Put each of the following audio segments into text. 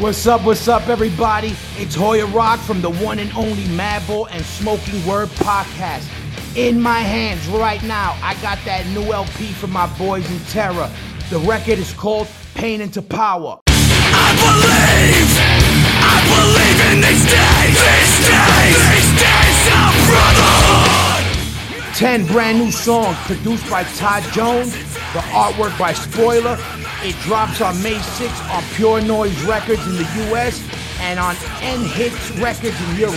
What's up, everybody? It's Hoya Rock from the one and only Madball and Smoking Word podcast. In my hands right now, I got that new LP from my boys in Terror. The record is called Pain Into Power. I believe in these days of brotherhood. 10 brand new songs produced by Todd Jones, the artwork by Spoiler. It drops on May 6th on Pure Noise Records in the US and on N-Hits Records in Europe.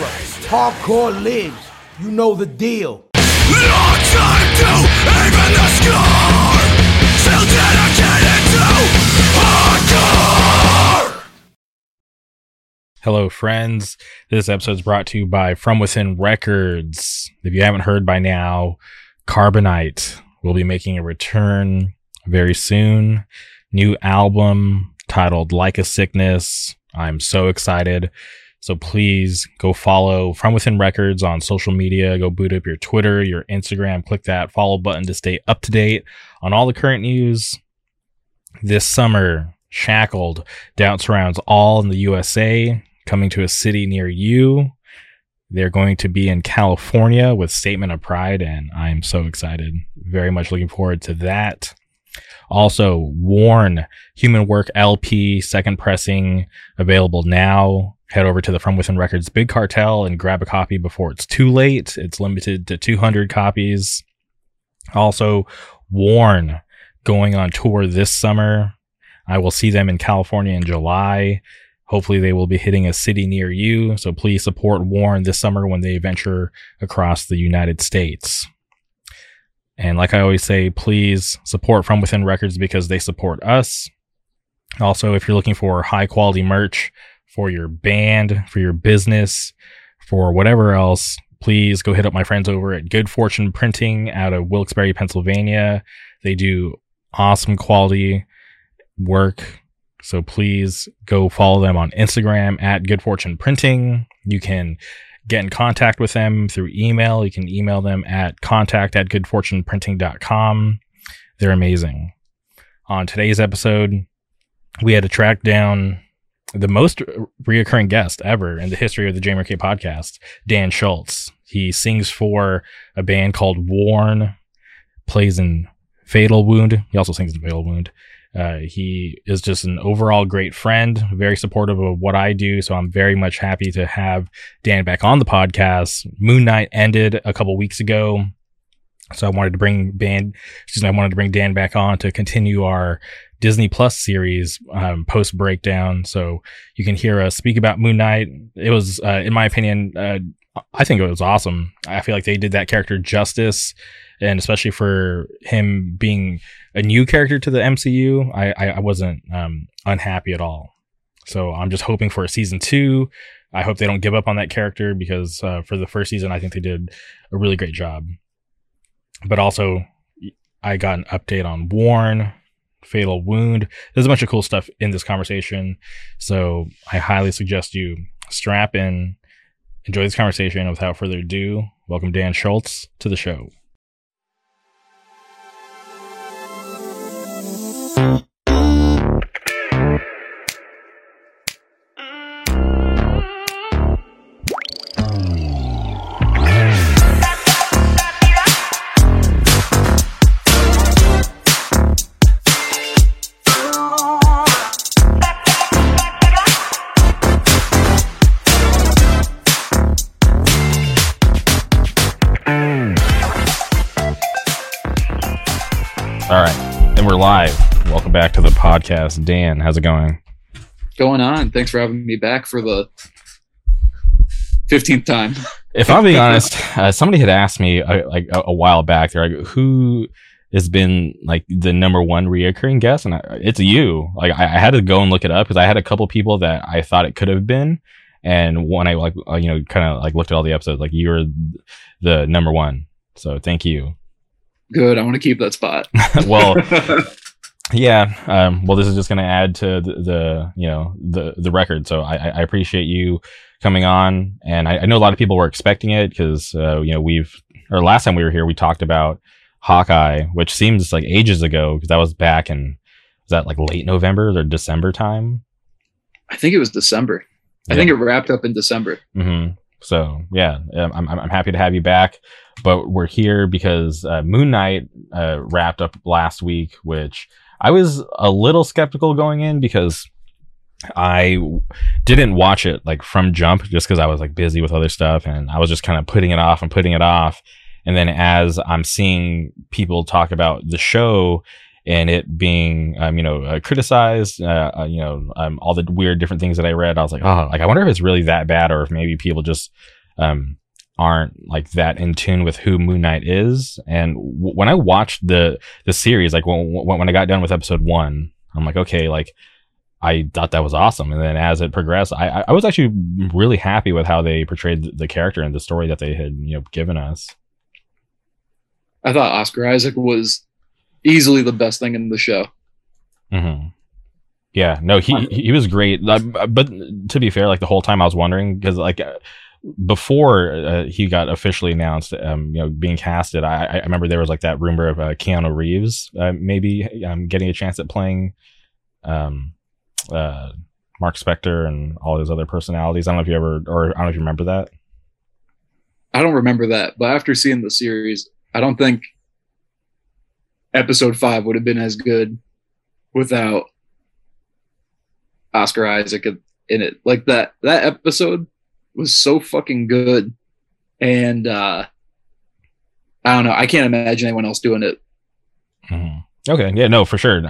Hardcore lives. You know the deal. Long time to even the score, still dedicated to hardcore. Hello, friends. This episode is brought to you by From Within Records. If you haven't heard by now, Carbonite will be making a return very soon. New album titled Like a Sickness. I'm so excited. So please go follow From Within Records on social media. Go boot up your Twitter, your Instagram. Click that follow button to stay up to date on all the current news. This summer, Shackled Doubts Rounds All in the USA, coming to a city near you. They're going to be in California with Statement of Pride, and I'm so excited. Very much looking forward to that. Also, WARN, Human Work LP, second pressing, available now. Head over to the From Within Records Big Cartel and grab a copy before it's too late. It's limited to 200 copies. Also, WARN going on tour this summer. I will see them in California in July. Hopefully they will be hitting a city near you. So please support WARN this summer when they venture across the United States. And like I always say, please support From Within Records because they support us. Also, if you're looking for high quality merch, for your band, for your business, for whatever else, please go hit up my friends over at Good Fortune Printing out of Wilkes-Barre, Pennsylvania. They do awesome quality work. So please go follow them on Instagram at Good Fortune Printing. You can get in contact with them through email. You can email them at contact@goodfortuneprinting.com. They're amazing. On today's episode, we had to track down the most reoccurring guest ever in the history of the JMRK podcast, Dan Schultz. He sings for a band called WARN, plays in Fatal Wound. He also sings in Fatal Wound. He is just an overall great friend, very supportive of what I do. So I'm very much happy to have Dan back on the podcast. Moon Knight ended a couple weeks ago. So I wanted to bring Dan back on to continue our Disney Plus series post breakdown. So you can hear us speak about Moon Knight. It was, in my opinion, I think it was awesome. I feel like they did that character justice, and especially for him being a new character to the MCU, I wasn't unhappy at all. So I'm just hoping for a season 2. I hope they don't give up on that character because for the first season, I think they did a really great job. But also, I got an update on WARN, Fatal Wound. There's a bunch of cool stuff in this conversation. So I highly suggest you strap in, enjoy this conversation. Without further ado, welcome Dan Schultz to the show. Live. Welcome back to the podcast. Dan, how's it going? Going on. Thanks for having me back for the 15th time. If I'm being honest, somebody had asked me a while back, they're like, who has been like the number one reoccurring guest? And it's you. Like I had to go and look it up because I had a couple people that I thought it could have been. And when I looked at all the episodes, like you were the number one. So thank you. Good. I want to keep that spot. Well, yeah. Well, this is just going to add to the record. So I appreciate you coming on, and I know a lot of people were expecting it because last time we were here we talked about Hawkeye, which seems like ages ago because that was back in late November or December time. I think it was December. I think it wrapped up in December. Mm-hmm. So yeah, I'm happy to have you back, but we're here because Moon Knight wrapped up last week, which I was a little skeptical going in because I didn't watch it like from jump just because I was like busy with other stuff, and I was just kind of putting it off. And then as I'm seeing people talk about the show and it being, criticized, all the weird different things that I read, I was like, oh, like, I wonder if it's really that bad, or if maybe people just aren't like that in tune with who Moon Knight is. And when I watched the series, like when I got done with episode one, I'm like, okay, like, I thought that was awesome. And then as it progressed, I was actually really happy with how they portrayed the character and the story that they had, given us. I thought Oscar Isaac was easily the best thing in the show. Mm-hmm. Yeah, no, he was great. But to be fair, like the whole time I was wondering, because like before he got officially announced, being casted, I remember there was like that rumor of Keanu Reeves maybe getting a chance at playing Mark Spector and all his other personalities. I don't know if you remember that. I don't remember that, but after seeing the series, I don't think episode 5 would have been as good without Oscar Isaac in it. Like that episode was so fucking good. And I don't know. I can't imagine anyone else doing it. Mm-hmm. Okay. Yeah, no, for sure.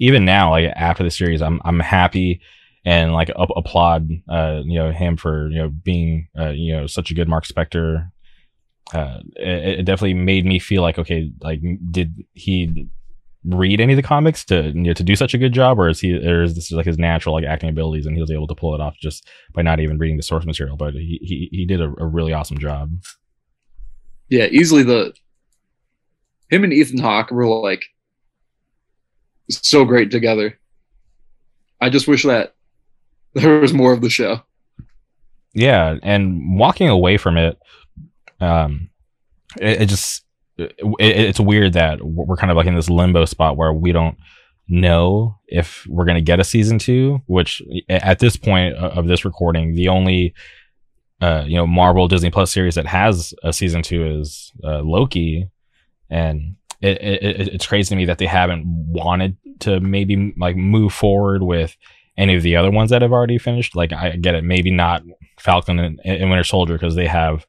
Even now, like after the series, I'm happy and like applaud, him for, being, such a good Mark Spector. It definitely made me feel like, okay, like did he read any of the comics to do such a good job, or is this like his natural like acting abilities and he was able to pull it off just by not even reading the source material? But he did a really awesome job. Yeah, easily him and Ethan Hawke were like so great together. I just wish that there was more of the show. Yeah, and walking away from it, it's weird that we're kind of like in this limbo spot where we don't know if we're going to get a season 2, which at this point of this recording, the only, Marvel Disney Plus series that has a season 2 is Loki. And it's crazy to me that they haven't wanted to maybe like move forward with any of the other ones that have already finished. Like I get it. Maybe not Falcon and Winter Soldier, because they have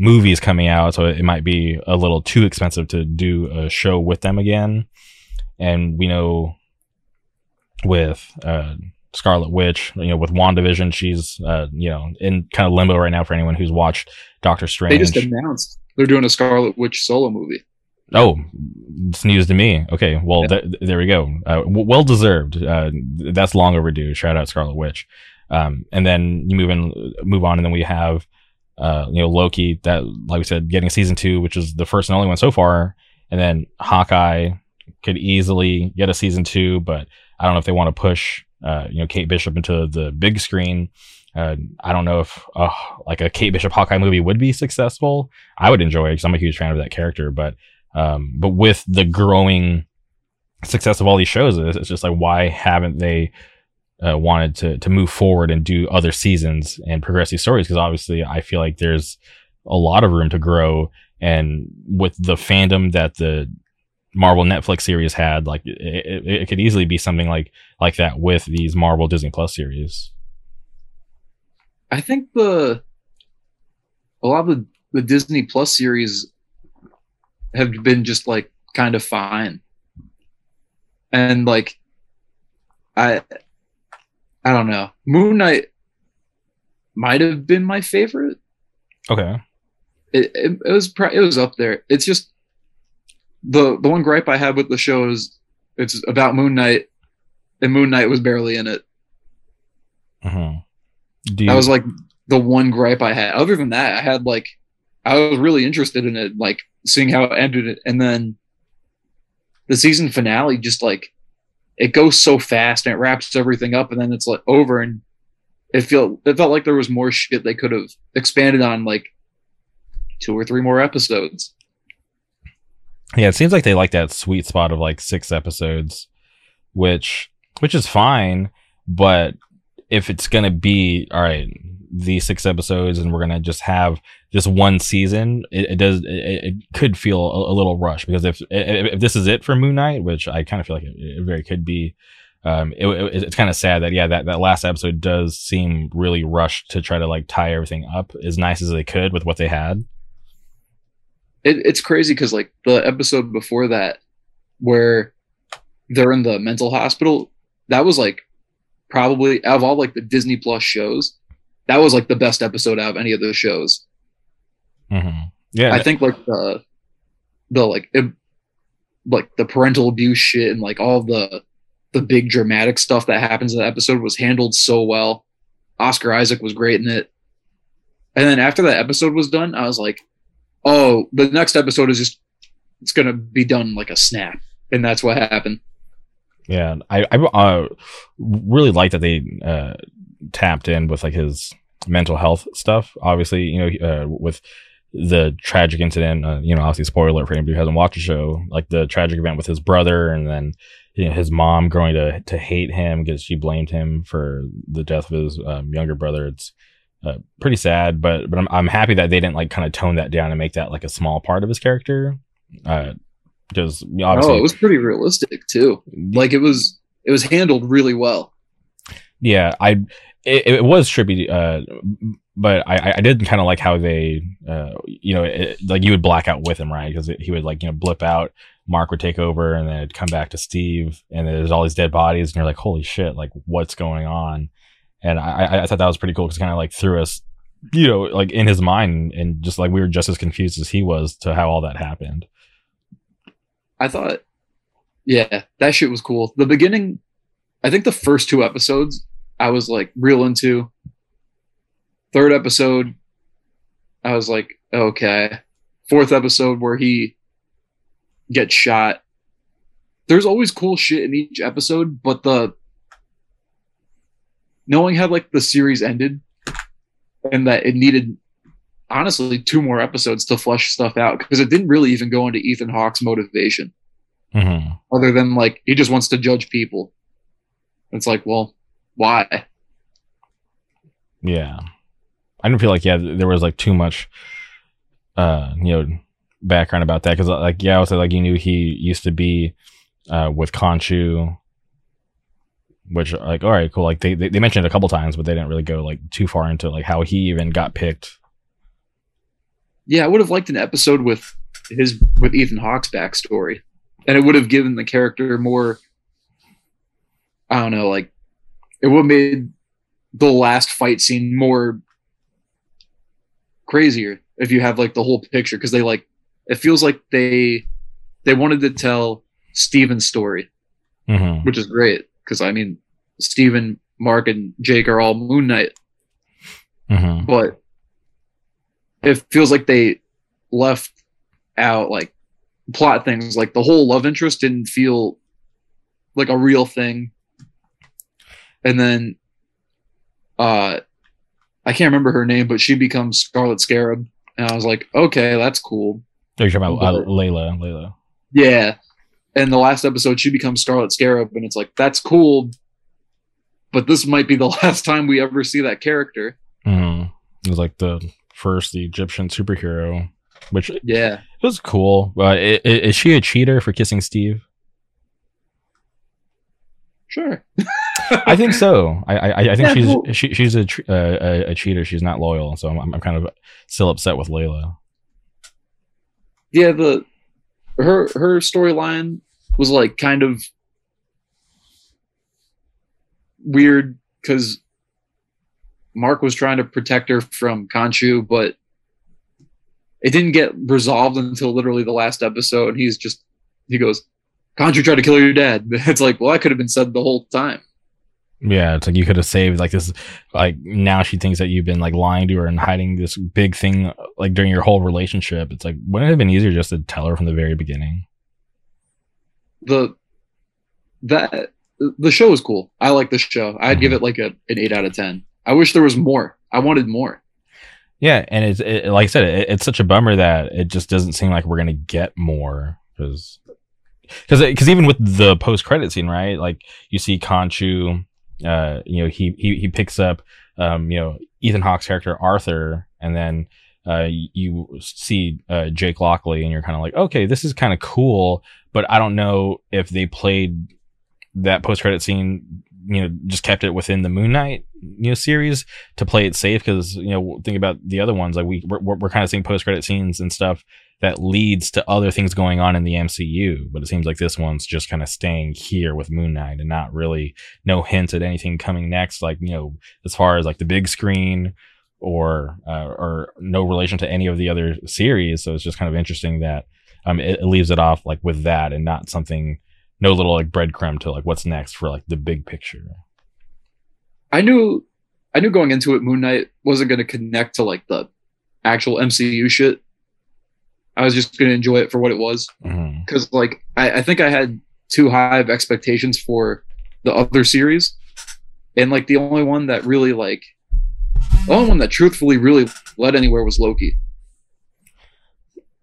movies coming out, so it might be a little too expensive to do a show with them again. And we know with Scarlet Witch, with WandaVision, she's in kind of limbo right now. For anyone who's watched Doctor Strange, they just announced they're doing a Scarlet Witch solo movie. Oh, it's news to me. Okay, well yeah. There we go. Well deserved. That's long overdue. Shout out Scarlet Witch. And then you move on, and then we have. Loki, that, like we said, getting season 2, which is the first and only one so far. And then Hawkeye could easily get a season 2, but I don't know if they want to push, Kate Bishop into the big screen. I don't know if like a Kate Bishop Hawkeye movie would be successful. I would enjoy it because I'm a huge fan of that character. But with the growing success of all these shows, it's just like, why haven't they wanted to move forward and do other seasons and progress these stories? Because obviously I feel like there's a lot of room to grow, and with the fandom that the Marvel Netflix series had, like it could easily be something like that with these Marvel Disney Plus series. I think a lot of the Disney Plus series have been just like kind of fine, and like I don't know. Moon Knight might have been my favorite. Okay, it was up there. It's just the one gripe I had with the show is it's about Moon Knight, and Moon Knight was barely in it. Mm-hmm. That was like the one gripe I had. Other than that, I was really interested in it, like seeing how it ended, and then the season finale just like. It goes so fast and it wraps everything up, and then it's like over, and it felt like there was more shit they could have expanded on, like 2 or 3 more episodes. Yeah, it seems like they like that sweet spot of like 6 episodes, which is fine, but if it's going to be, all right, these 6 episodes and we're going to just have just one season, it could feel a little rushed, because if this is it for Moon Knight, which I kind of feel like it very could be, it's kind of sad that, yeah, that last episode does seem really rushed to try to like tie everything up as nice as they could with what they had. It's crazy because like the episode before that where they're in the mental hospital, that was like probably out of all like the Disney Plus shows, that was like the best episode out of any of those shows. Mm-hmm. Yeah, I think like the parental abuse shit and like all the big dramatic stuff that happens in the episode was handled so well. Oscar Isaac was great in it. And then after that episode was done, I was like, oh, the next episode is just, it's going to be done like a snap. And that's what happened. Yeah. I really like that they tapped in with like his mental health stuff. Obviously, you know, with the tragic incident, you know, obviously spoiler for anybody who hasn't watched the show, like the tragic event with his brother, and then, you know, his mom growing to hate him because she blamed him for the death of his younger brother. It's pretty sad, but I'm happy that they didn't like kind of tone that down and make that like a small part of his character. Because obviously, it was pretty realistic too. Like it was handled really well. Yeah, it was trippy, but I did kind of like how they, you know, like you would black out with him, right? Because he would like, you know, blip out. Mark would take over, and then it'd come back to Steve, and there's all these dead bodies, and you're like, holy shit, like what's going on? And I thought that was pretty cool, because kind of like threw us, you know, like in his mind, and just like we were just as confused as he was to how all that happened. I thought, yeah, that shit was cool. The beginning, I think the first 2 episodes, I was like real into. 3rd episode, I was like, okay. 4th episode where he get shot. There's always cool shit in each episode, but the knowing how like the series ended and that it needed honestly 2 more episodes to flesh stuff out, because it didn't really even go into Ethan Hawke's motivation. Mm-hmm. Other than like he just wants to judge people. It's like, well, why? Yeah, I didn't feel like there was like too much you know, background about that, because like, yeah, I was like, you knew he used to be with Konshu, which like, all right, cool, like they mentioned it a couple times, but they didn't really go like too far into like how he even got picked. Yeah, I would have liked an episode with Ethan Hawke's backstory, and it would have given the character more, I don't know, like it would have made the last fight scene more crazier if you have like the whole picture, because they like, it feels like they wanted to tell Steven's story, mm-hmm. which is great, because I mean, Steven, Mark, and Jake are all Moon Knight, mm-hmm. but it feels like they left out like plot things, like the whole love interest didn't feel like a real thing, and then I can't remember her name, but she becomes Scarlet Scarab, and I was like, okay, that's cool. You're talking about Layla. Yeah. And the last episode, she becomes Scarlet Scarab, and it's like, that's cool, but this might be the last time we ever see that character. Mm-hmm. It was like the first Egyptian superhero, which, yeah, it was cool. Is she a cheater for kissing Steve? Sure. I think so. I think she's cool. She's a cheater. She's not loyal, so I'm kind of still upset with Layla. Yeah, her storyline was like kind of weird, because Mark was trying to protect her from Konshu, but it didn't get resolved until literally the last episode. He goes, Konshu tried to kill your dad. It's like, well, that could have been said the whole time. Yeah, it's like you could have saved like this. Like now she thinks that you've been like lying to her and hiding this big thing like during your whole relationship. It's like, wouldn't it have been easier just to tell her from the very beginning? The show is cool. I like the show. I'd give it like an 8 out of 10. I wish there was more. I wanted more. Yeah, and it's like I said, it's such a bummer that it just doesn't seem like we're gonna get more, because even with the post credit scene, right? Like you see Konshu he picks up, Ethan Hawke's character Arthur, and then you see Jake Lockley, and you're kind of like, okay, this is kind of cool, but I don't know if they played that post-credit scene, just kept it within the Moon Knight, series to play it safe. Cause, think about the other ones. Like we're kind of seeing post-credit scenes and stuff that leads to other things going on in the MCU. But it seems like this one's just kind of staying here with Moon Knight and not really no hints at anything coming next. Like, as far as like the big screen or no relation to any of the other series. So it's just kind of interesting that it leaves it off like with that and not something, no little like breadcrumb to like what's next for like the big picture. I knew going into it, Moon Knight wasn't going to connect to like the actual MCU shit. I was just going to enjoy it for what it was. Because like, I think I had too high of expectations for the other series. And like the only one that truthfully really led anywhere was Loki.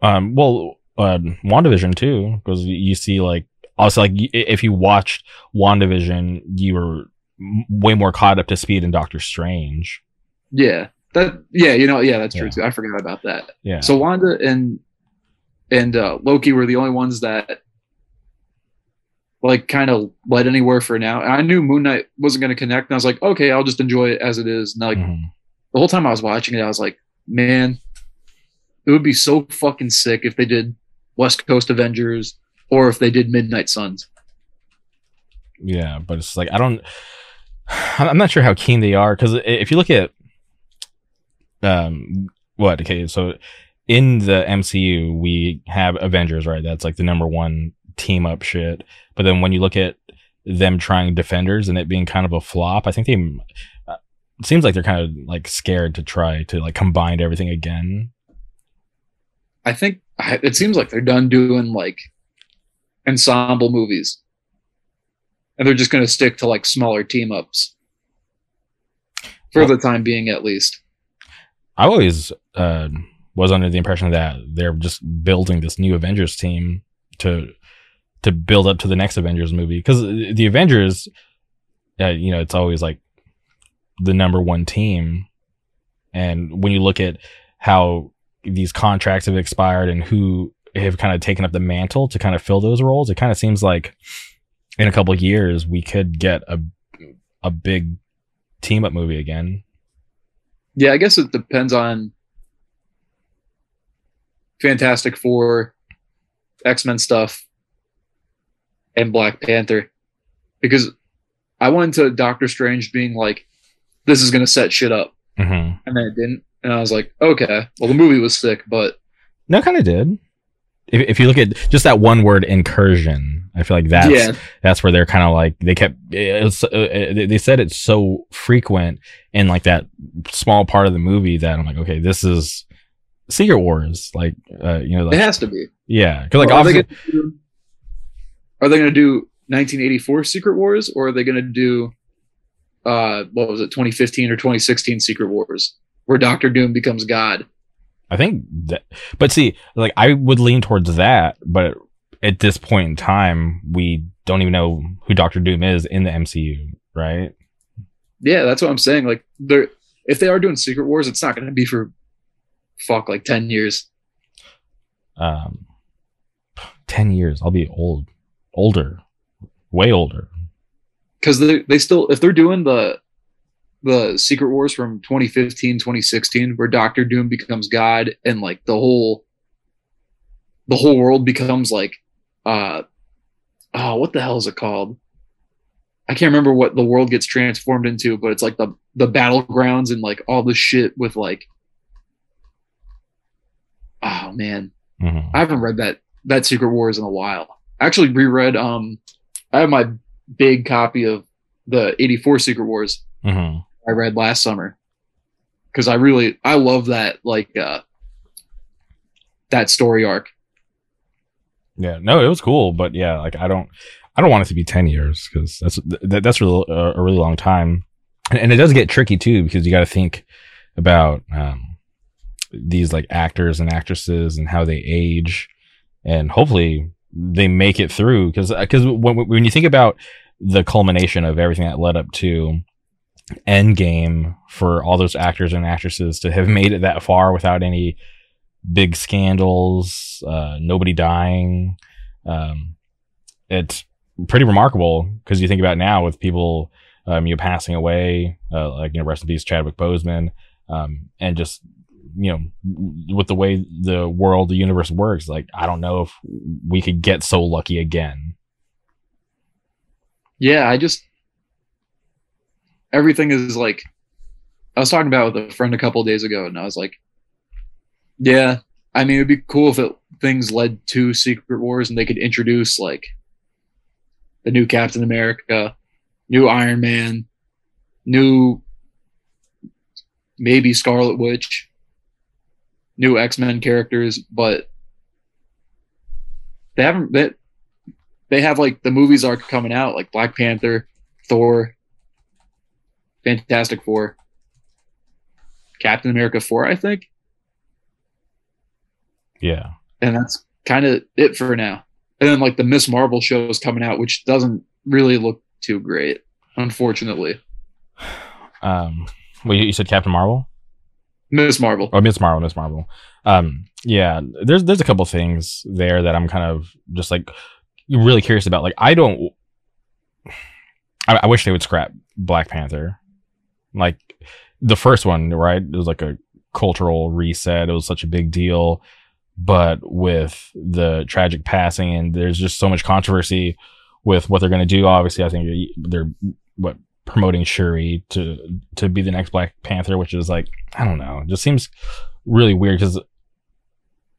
WandaVision too, because you see like, also, like if you watched WandaVision, you were way more caught up to speed in Doctor Strange. That's true too. I forgot about that. Yeah. So Wanda and Loki were the only ones that like kind of led anywhere for now. And I knew Moon Knight wasn't going to connect, and I was like, okay, I'll just enjoy it as it is. And like the whole time I was watching it, I was like, man, it would be so fucking sick if they did West Coast Avengers. Or if they did Midnight Suns. Yeah, but it's like, I'm not sure how keen they are. Because if you look at, so in the MCU, we have Avengers, right? That's like the number one team up shit. But then when you look at them trying Defenders and it being kind of a flop, I think it seems like they're kind of like scared to try to like combine everything again. I think it seems like they're done doing like ensemble movies, and they're just going to stick to like smaller team ups for the time being, at least. I always was under the impression that they're just building this new Avengers team to build up to the next Avengers movie, because the Avengers, it's always like the number one team, and when you look at how these contracts have expired and who have kind of taken up the mantle to kind of fill those roles, it kind of seems like in a couple of years we could get a big team up movie again. Yeah, I guess it depends on Fantastic Four, X-Men stuff, and Black Panther, because I went into Doctor Strange being like, this is going to set shit up, and then it didn't, and I was like, okay, well, the movie was sick, but no, kind of did. If you look at just that one word, incursion, I feel like that's where they're kind of like, they said it's so frequent in like that small part of the movie that I'm like, okay, this is Secret Wars. Like, like, it has to be. Yeah. Cause like, are they going to do 1984 Secret Wars, or are they going to do, 2015 or 2016 Secret Wars, where Dr. Doom becomes God? I think that, but see, like I would lean towards that, but at this point in time, we don't even know who Dr. Doom is in the MCU, right? Yeah, that's what I'm saying. Like, if they are doing Secret Wars, it's not going to be for like 10 years. 10 years, I'll be older, way older. Because they still, if they're doing the Secret Wars from 2015, 2016, where Dr. Doom becomes God and like the whole world becomes like, what the hell is it called? I can't remember what the world gets transformed into, but it's like the battlegrounds and like all the shit with like, oh man, I haven't read that Secret Wars in a while. I actually reread, I have my big copy of the 84 Secret Wars. I read last summer, because I love that like that story arc. Yeah, no, it was cool, but yeah, like I don't want it to be 10 years, because that's a really long time, and it does get tricky too, because you got to think about these like actors and actresses and how they age, and hopefully they make it through, because when you think about the culmination of everything that led up to Endgame for all those actors and actresses to have made it that far without any big scandals, nobody dying. It's pretty remarkable because you think about now with people passing away, rest in peace, Chadwick Boseman, and just, with the way the world, the universe works, like, I don't know if we could get so lucky again. Yeah, everything is like, I was talking about with a friend a couple of days ago, and I was like, yeah, it'd be cool if things led to Secret Wars and they could introduce like the new Captain America, new Iron Man, new maybe Scarlet Witch, new X-Men characters, but they haven't. They have like the movies are coming out, like Black Panther, Thor, Fantastic Four, Captain America 4, I think. Yeah, and that's kind of it for now. And then like the Miss Marvel show is coming out, which doesn't really look too great, unfortunately. Well, you said Captain Marvel? Miss Marvel. Oh, Miss Marvel. Yeah, there's a couple things there that I'm kind of just like really curious about. Like, I wish they would scrap Black Panther. Like the first one, right? It was like a cultural reset. It was such a big deal. But with the tragic passing, and there's just so much controversy with what they're going to do. Obviously, I think they're promoting Shuri to be the next Black Panther, which is like, I don't know, it just seems really weird because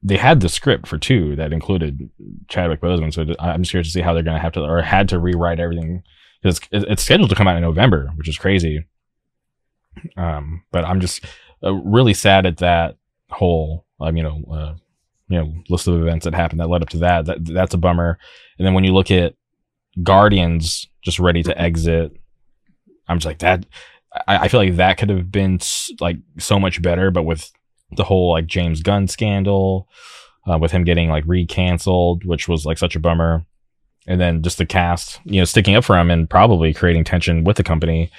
they had the script for 2 that included Chadwick Boseman. So I'm just curious to see how they're going to have to, or had to, rewrite everything, because it's scheduled to come out in November, which is crazy. But I'm just really sad at that whole, list of events that happened that led up to that. That's a bummer. And then when you look at Guardians just ready to exit, I'm just like that. I feel like that could have been like so much better, but with the whole like James Gunn scandal, with him getting like re-canceled, which was like such a bummer. And then just the cast, sticking up for him and probably creating tension with the company,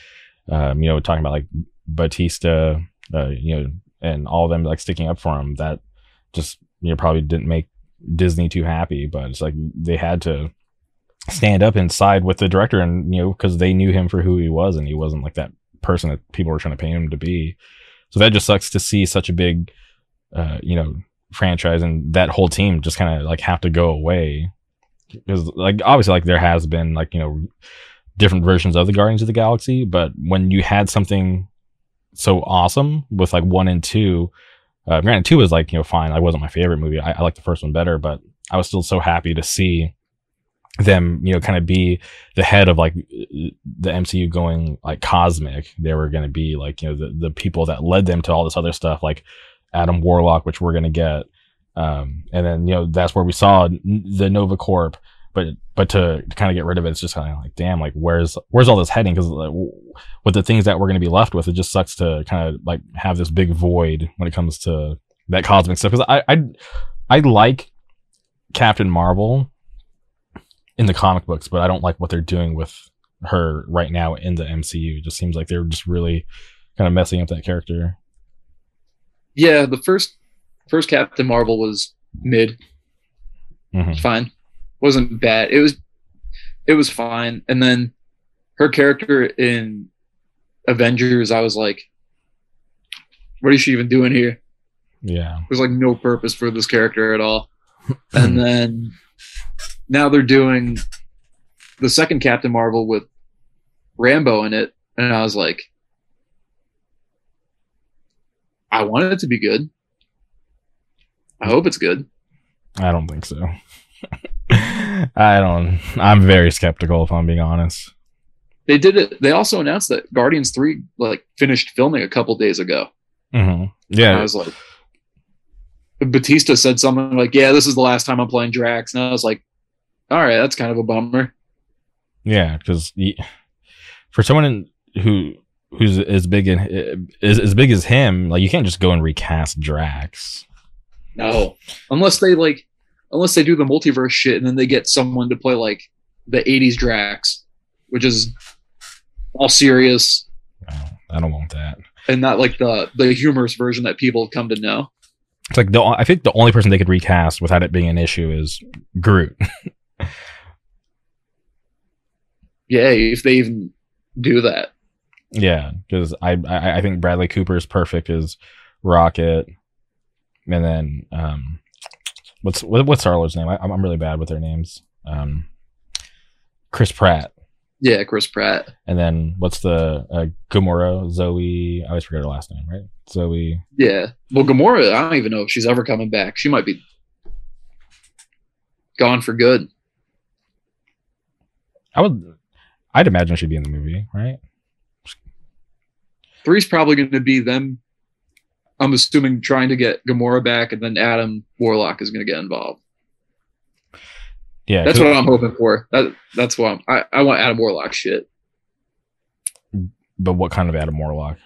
talking about like Batista, and all of them like sticking up for him. That just, probably didn't make Disney too happy, but it's like they had to stand up and side with the director, and because they knew him for who he was, and he wasn't like that person that people were trying to paint him to be. So that just sucks to see such a big franchise and that whole team just kind of like have to go away, because like obviously like there has been like different versions of the Guardians of the Galaxy, but when you had something so awesome with like 1 and 2, granted 2 was like fine, I wasn't my favorite movie, I liked the first one better, but I was still so happy to see them kind of be the head of like the MCU going like cosmic. They were going to be like the people that led them to all this other stuff, like Adam Warlock, which we're going to get, and then that's where we saw the Nova Corp, but to kind of get rid of it, it's just kind of like, damn, like where's all this heading? Because like, with the things that we're going to be left with, it just sucks to kind of like have this big void when it comes to that cosmic stuff, because I like Captain Marvel in the comic books, but I don't like what they're doing with her right now in the MCU. It just seems like they're just really kind of messing up that character. Yeah, the first Captain Marvel was mid. Mm-hmm. Fine. Wasn't bad. It was fine. And then her character in Avengers, I was like, what is she even doing here? Yeah. There's like no purpose for this character at all. And then now they're doing the second Captain Marvel with Rambo in it, and I was like, I want it to be good. I hope it's good. I don't think so. I'm very skeptical, if I'm being honest. They did it. They also announced that Guardians 3 like finished filming a couple days ago. Mm-hmm. Yeah. And I was like, Batista said something like, yeah, this is the last time I'm playing Drax. And I was like, all right, that's kind of a bummer. Yeah, because for someone who's as big as him, like you can't just go and recast Drax. No, unless they do the multiverse shit and then they get someone to play like the '80s Drax. which is all serious. I don't want that. And not like the humorous version that people come to know. It's like I think the only person they could recast without it being an issue is Groot. Yeah, if they even do that. Yeah, because I think Bradley Cooper is perfect as Rocket, and then what's Star-Lord's name? I'm really bad with their names. Chris Pratt. Yeah, Chris Pratt. And then what's the Gamora? Zoe? I always forget her last name, right? Zoe. Yeah. Well, Gamora, I don't even know if she's ever coming back. She might be gone for good. I'd imagine she'd be in the movie, right? 3's probably going to be them, I'm assuming, trying to get Gamora back, and then Adam Warlock is going to get involved. Yeah, that's what I'm hoping for. That's what I want. Adam Warlock shit. But what kind of Adam Warlock?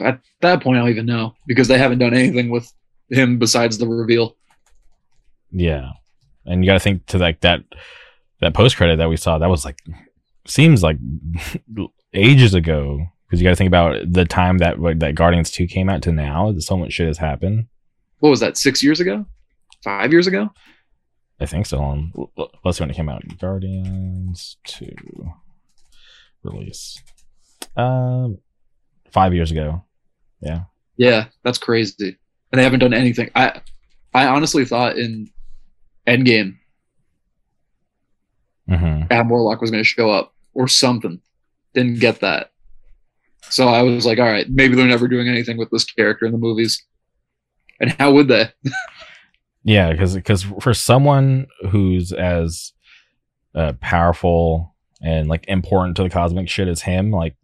At that point, I don't even know, because they haven't done anything with him besides the reveal. Yeah, and you got to think to like that post credit that we saw. That was like seems like ages ago, because you got to think about the time that Guardians 2 came out to now. So much shit has happened. What was that? 6 years ago? 5 years ago? I think so. Let's see when it came out. Guardians 2 release. 5 years ago. Yeah. Yeah, that's crazy. And they haven't done anything. I honestly thought in Endgame, Adam Warlock was going to show up or something. Didn't get that. So I was like, all right, maybe they're never doing anything with this character in the movies. And how would they? Yeah, because for someone who's as powerful and like important to the cosmic shit as him, like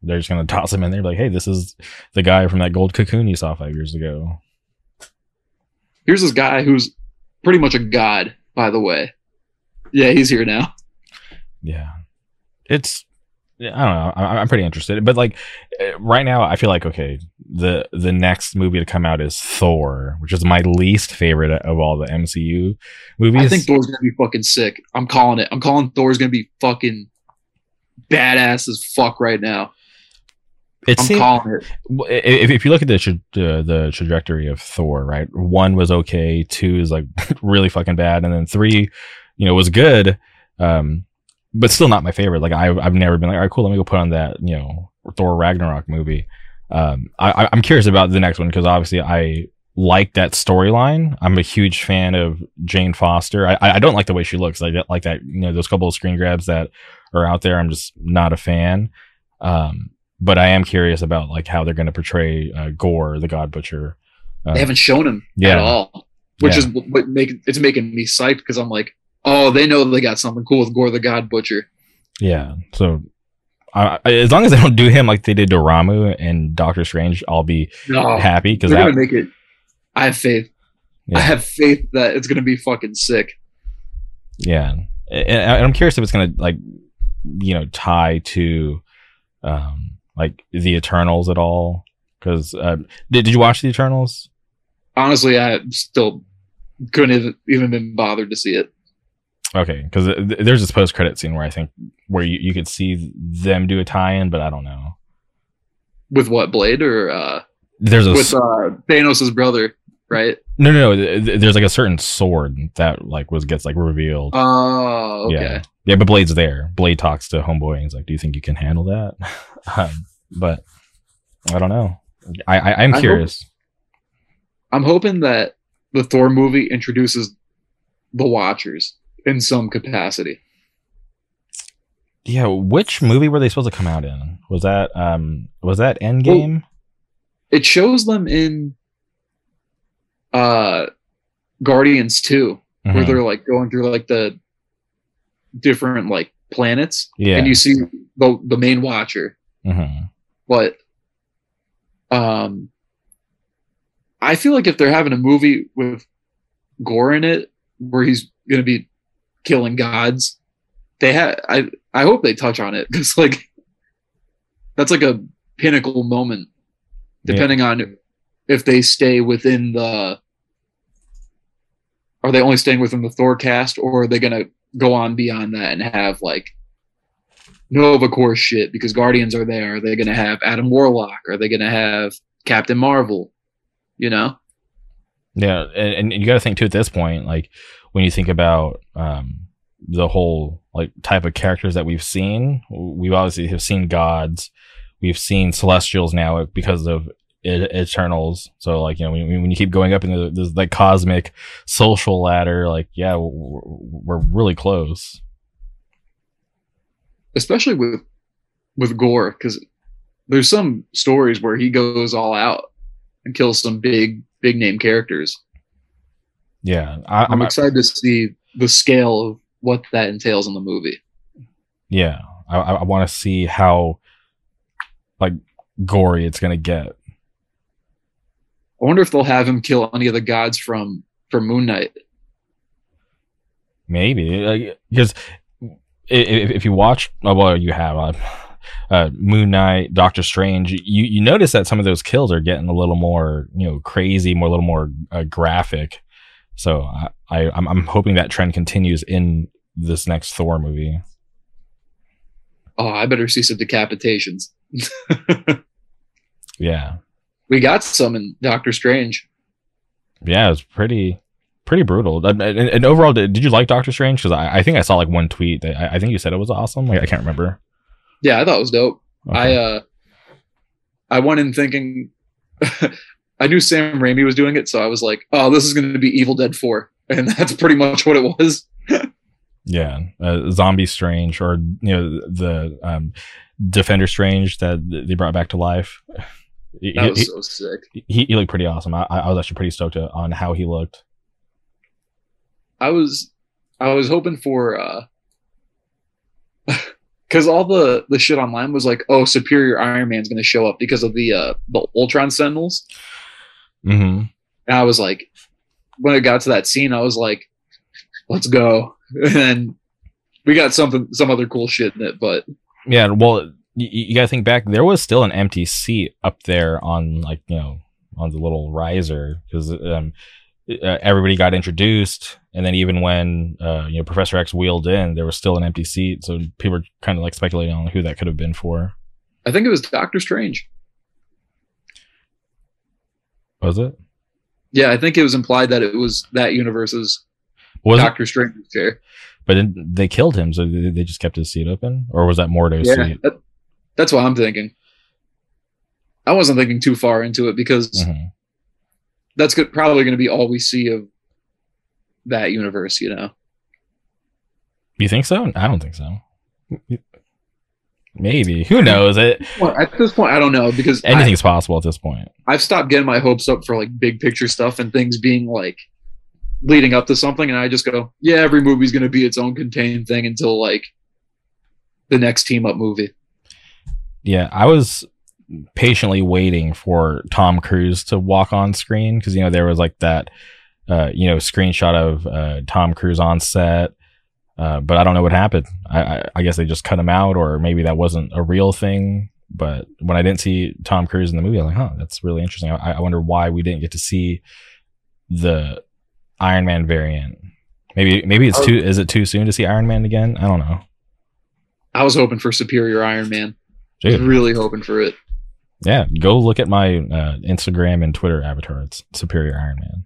they're just gonna toss him in there, like, hey, this is the guy from that gold cocoon you saw 5 years ago. Here's this guy who's pretty much a god, by the way. Yeah, he's here now. Yeah, I don't know. I'm pretty interested, but like right now, I feel like okay. The next movie to come out is Thor, which is my least favorite of all the MCU movies. I think Thor's gonna be fucking sick. I'm calling it. I'm calling Thor's gonna be fucking badass as fuck right now. I'm calling it. If you look at the trajectory of Thor, right? 1 was okay. 2 is like really fucking bad, and then 3, was good. But still not my favorite. Like I've never been like, all right, cool, let me go put on that, Thor Ragnarok movie. I'm curious about the next one because obviously I like that storyline. I'm a huge fan of Jane Foster. I don't like the way she looks. I like that, those couple of screen grabs that are out there. I'm just not a fan. But I am curious about like how they're going to portray Gore, the God Butcher. They haven't shown him at all, which is what it's making me psyched because I'm like, oh, they know they got something cool with Gore the God Butcher. Yeah, so as long as they don't do him like they did to Ramu and Doctor Strange, I'll be happy. Because they're going to make it. I have faith. Yeah. I have faith that it's going to be fucking sick. Yeah, and I'm curious if it's going to like tie to like the Eternals at all. Because did you watch the Eternals? Honestly, I still couldn't have even been bothered to see it. Okay, because there's this post-credit scene where I think where you could see them do a tie-in, but I don't know. With what, Blade or with Thanos' brother, right? No. There's like a certain sword that like gets like revealed. Oh, okay. Yeah, but Blade's there. Blade talks to Homeboy and he's like, "Do you think you can handle that?" But I don't know. I'm curious. I'm hoping that the Thor movie introduces the Watchers in some capacity. Yeah, which movie were they supposed to come out in? Was that Endgame? Well, it shows them in Guardians 2, where they're like going through like the different like planets, and you see the main Watcher. But I feel like if they're having a movie with Gore in it, where he's gonna be killing gods, I hope they touch on it, because like that's like a pinnacle moment, depending on if they stay within the, are they only staying within the Thor cast, or are they gonna go on beyond that and have like Nova Corps shit, because Guardians are there. Are they going to have Adam Warlock? Are they going to have Captain Marvel? You know? Yeah. And you got to think too, at this point, like when you think about the whole like type of characters that we've seen, we obviously have seen gods, we've seen celestials now because of Eternals. So like, you know, when you keep going up into this like cosmic social ladder, like, yeah, we're really close. Especially with Gore, because there's some stories where he goes all out and kills some big name characters. Yeah, I'm excited to see the scale of what that entails in the movie. Yeah, I want to see how like gory it's going to get. I wonder if they'll have him kill any of the gods from Moon Knight. Maybe, like, because if you watch, well, you have Moon Knight, Doctor Strange, you notice that some of those kills are getting a little more, you know, crazy, more a little more graphic. So I'm hoping that trend continues in this next Thor movie. Oh, I better see some decapitations. Yeah. We got some in Doctor Strange. Yeah, it was pretty brutal. And overall, did you like Doctor Strange? Because I think I saw like one tweet that I think you said it was awesome. Like I can't remember. Yeah, I thought it was dope. Okay. I went in thinking I knew Sam Raimi was doing it, so I was like, "Oh, this is going to be Evil Dead 4," and that's pretty much what it was. Yeah, Zombie Strange, or you know, the Defender Strange that they brought back to life. That was so sick. He looked pretty awesome. I was actually pretty stoked on how he looked. I was hoping for because all the shit online was like, oh, Superior Iron Man's going to show up because of the Ultron Sentinels. Mm-hmm. And I was like, when it got to that scene, I was like, let's go. And we got some other cool shit in it, but yeah, well. You gotta think back. There was still an empty seat up there on, like, you know, on the little riser, because everybody got introduced, and then even when you know, Professor X wheeled in, there was still an empty seat. So people were kind of like speculating on who that could have been for. I think it was Doctor Strange. Was it? Yeah, I think it was implied that it was that universe's Doctor Strange's chair. But they killed him, so they just kept his seat open, or was that Mordo's seat? That's what I'm thinking. I wasn't thinking too far into it because that's probably going to be all we see of that universe, you know? You think so? I don't think so. Maybe. Who knows? At this point, I don't know, because anything's possible at this point. I've stopped getting my hopes up for like big picture stuff and things being like leading up to something. And I just go, yeah, every movie's going to be its own contained thing until like the next team up movie. Yeah, I was patiently waiting for Tom Cruise to walk on screen, because, you know, there was like that, you know, screenshot of Tom Cruise on set. But I don't know what happened. I guess they just cut him out, or maybe that wasn't a real thing. But when I didn't see Tom Cruise in the movie, I was like, huh, that's really interesting. I wonder why we didn't get to see the Iron Man variant. Maybe it's is it too soon to see Iron Man again? I don't know. I was hoping for Superior Iron Man. Dude. I was really hoping for it. Yeah, go look at my Instagram and Twitter avatar. It's Superior Iron Man.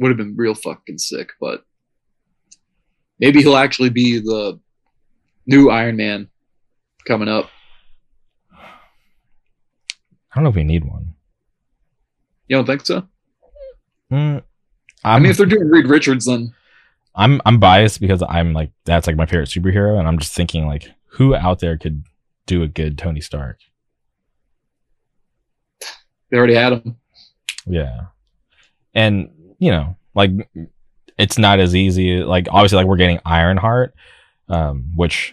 Would have been real fucking sick, but maybe he'll actually be the new Iron Man coming up. I don't know if we need one. You don't think so? I mean, if they're doing Reed Richards, then I'm biased, because I'm like, that's like my favorite superhero, and I'm just thinking like, who out there could do a good Tony Stark? They already had him. Yeah, and you know, like, it's not as easy. Like, obviously, like, we're getting Ironheart, which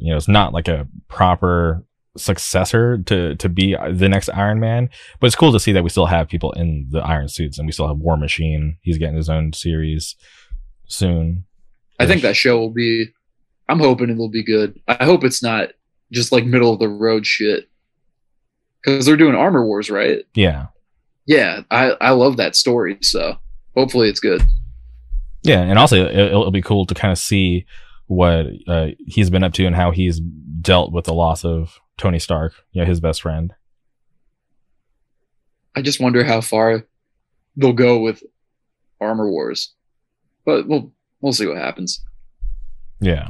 you know, it's not like a proper successor to be the next Iron Man, but it's cool to see that we still have people in the iron suits, and we still have War Machine. He's getting his own series soon. I think that show will be, I'm hoping it'll be good. I hope it's not just like middle of the road shit, because they're doing Armor Wars, right? Yeah, I love that story, so hopefully it's good. Yeah, and also it'll be cool to kind of see what he's been up to and how he's dealt with the loss of Tony Stark, you know, his best friend. I just wonder how far they'll go with Armor Wars, but we'll see what happens. Yeah,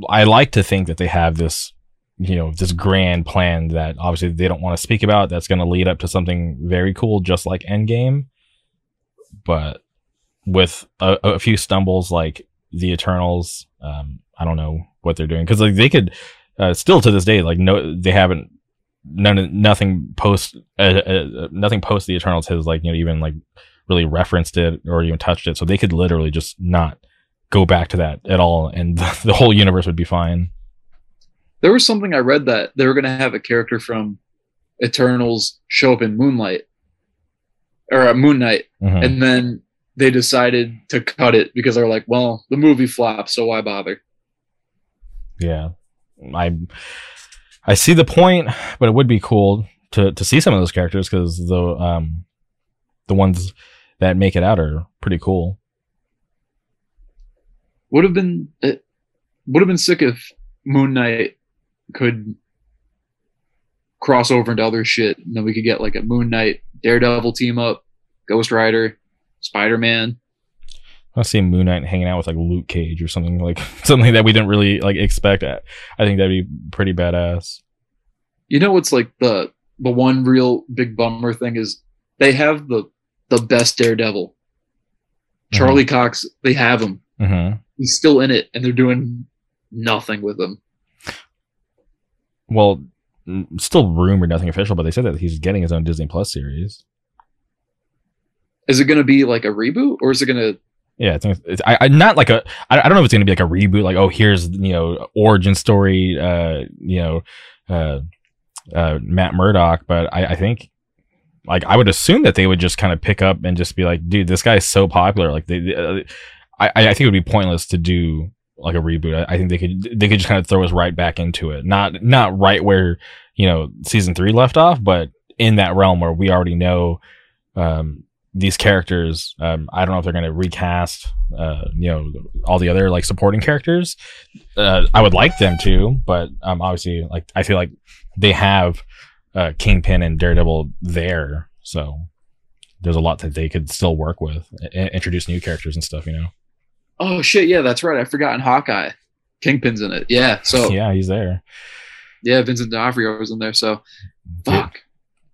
I like to think that they have this, you know, this grand plan that obviously they don't want to speak about. That's going to lead up to something very cool, just like Endgame, but with a few stumbles like the Eternals. I don't know what they're doing, because like they could still to this day, like nothing post the Eternals has like, you know, even like really referenced it or even touched it. So they could literally just not go back to that at all, and the whole universe would be fine. There was something I read that they were going to have a character from Eternals show up in Moon Knight, mm-hmm. and then they decided to cut it because they're like, well, the movie flopped, so why bother? Yeah, I see the point, but it would be cool to see some of those characters, because the ones that make it out are pretty cool. Would have been sick if Moon Knight could cross over into other shit, and then we could get like a Moon Knight Daredevil team up, Ghost Rider, Spider-Man. I see Moon Knight hanging out with like Luke Cage or something that we didn't really like expect. I think that'd be pretty badass. You know what's like the one real big bummer thing is they have the best Daredevil, mm-hmm. Charlie Cox. They have him. Mm-hmm. He's still in it, and they're doing nothing with him. Well, still rumored, nothing official, but they said that he's getting his own Disney Plus series. Is it going to be like a reboot, or is it going to? Yeah, I don't know if it's going to be like a reboot. Like, oh, here's, you know, origin story. Matt Murdock. But I think, like, I would assume that they would just kind of pick up and just be like, dude, this guy's so popular. Like, I think it would be pointless to do like a reboot. I think they could just kind of throw us right back into it. Not right where, you know, season 3 left off, but in that realm where we already know. These characters, I don't know if they're going to recast, you know, all the other like supporting characters. I would like them to, but obviously, like, I feel like they have Kingpin and Daredevil there, so there's a lot that they could still work with, introduce new characters and stuff, you know. Oh shit, yeah, that's right. I forgot, in Hawkeye, Kingpin's in it. Yeah, so yeah, he's there. Yeah, Vincent D'Onofrio was in there. So fuck, dude,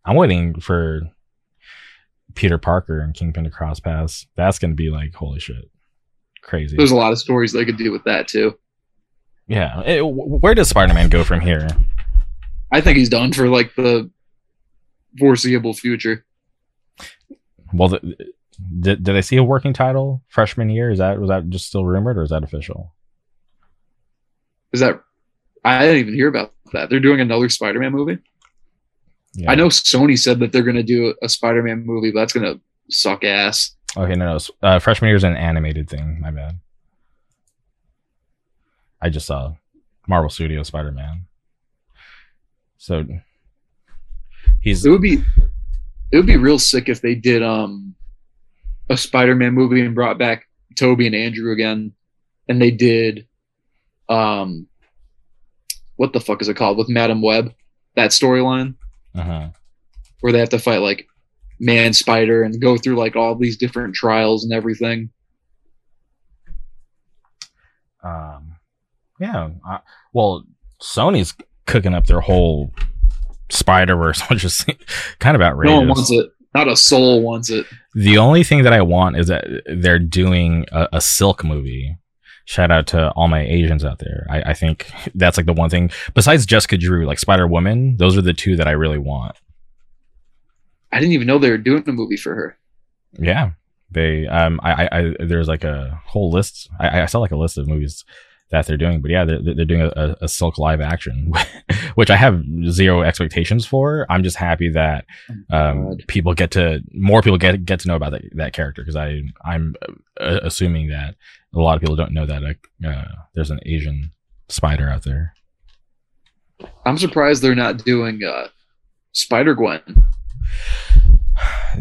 I'm waiting for Peter Parker and Kingpin to cross paths. That's going to be like, holy shit, crazy. There's a lot of stories they could do with that too. Yeah. Where does Spider-Man go from here? I think he's done for like the foreseeable future. Well, did I see a working title? Freshman year? Was that just still rumored, or is that official? I didn't even hear about that. They're doing another Spider-Man movie. Yeah. I know Sony said that they're going to do a Spider-Man movie, but that's going to suck ass. Okay, no. Freshman year is an animated thing. My bad. I just saw Marvel Studios Spider-Man. So it would be real sick if they did a Spider-Man movie and brought back Toby and Andrew again, and they did what the fuck is it called, with Madame Web, that storyline. Uh-huh. Where they have to fight like Man Spider and go through like all these different trials and everything. Yeah. Well, Sony's cooking up their whole Spider-Verse, which is kind of outrageous. No one wants it. Not a soul wants it. The only thing that I want is that they're doing a Silk movie. Shout out to all my Asians out there. I think that's like the one thing besides Jessica Drew, like Spider-Woman. Those are the two that I really want. I didn't even know they were doing a movie for her. Yeah, they. There's like a whole list. I saw like a list of movies that they're doing, but yeah, they're doing a Silk live action, which I have zero expectations for. I'm just happy that people get to know about that character, because I'm assuming that a lot of people don't know that there's an Asian spider out there. I'm surprised they're not doing Spider-Gwen.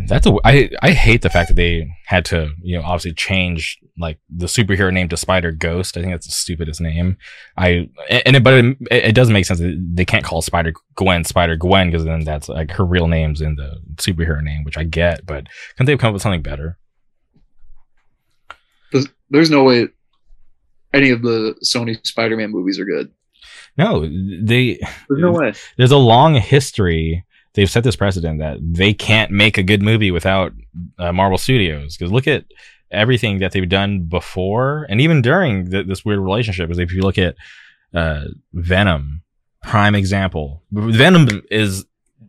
that's a. I hate the fact that they had to, you know, obviously change like the superhero name to Spider Ghost. I think that's the stupidest name. But it doesn't make sense. They can't call Spider Gwen because then that's like her real name's in the superhero name, which I get. But couldn't they have come up with something better? There's no way any of the Sony Spider-Man movies are good. There's no way. There's a long history. They've set this precedent that they can't make a good movie without Marvel Studios. Because look at everything that they've done before and even during this weird relationship. Is if you look at Venom, prime example. Venom is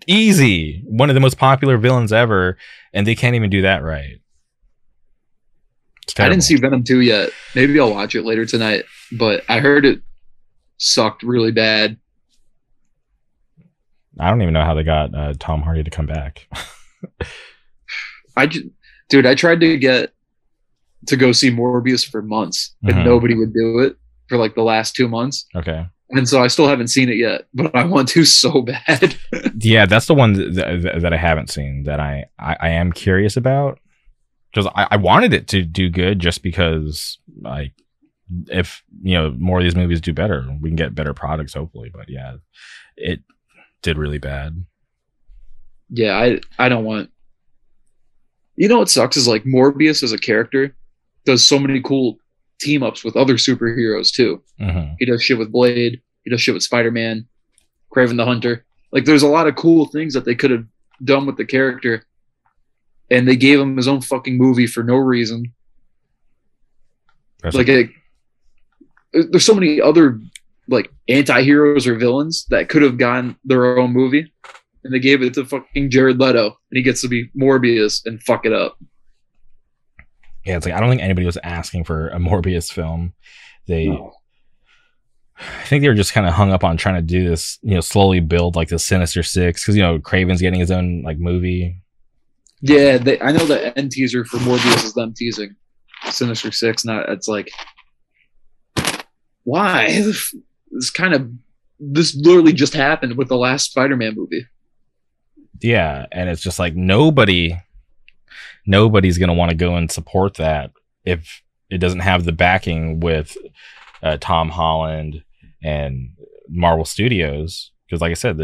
easy, one of the most popular villains ever, and they can't even do that right. I didn't see Venom 2 yet. Maybe I'll watch it later tonight, but I heard it sucked really bad. I don't even know how they got Tom Hardy to come back. I tried to get to go see Morbius for months, but nobody would do it for like the last 2 months. Okay. And so I still haven't seen it yet, but I want to so bad. Yeah, that's the one that I haven't seen that I am curious about. Just I wanted it to do good just because if you know more of these movies do better, we can get better products hopefully. But yeah, it did really bad. Yeah, I don't want. You know what sucks is like Morbius as a character does so many cool team ups with other superheroes too. Mm-hmm. He does shit with Blade. He does shit with Spider-Man, Kraven the Hunter. Like there's a lot of cool things that they could have done with the character. And they gave him his own fucking movie for no reason. There's so many other like anti-heroes or villains that could have gotten their own movie, and they gave it to fucking Jared Leto, and he gets to be Morbius and fuck it up. Yeah, it's like I don't think anybody was asking for a Morbius film. I think they were just kind of hung up on trying to do this, you know, slowly build like the Sinister Six because you know Craven's getting his own like movie. Yeah, I know the end teaser for Morbius is them teasing Sinister Six. It's like, why? This literally just happened with the last Spider-Man movie. Yeah, and it's just like nobody's gonna want to go and support that if it doesn't have the backing with Tom Holland and Marvel Studios. Because, like I said,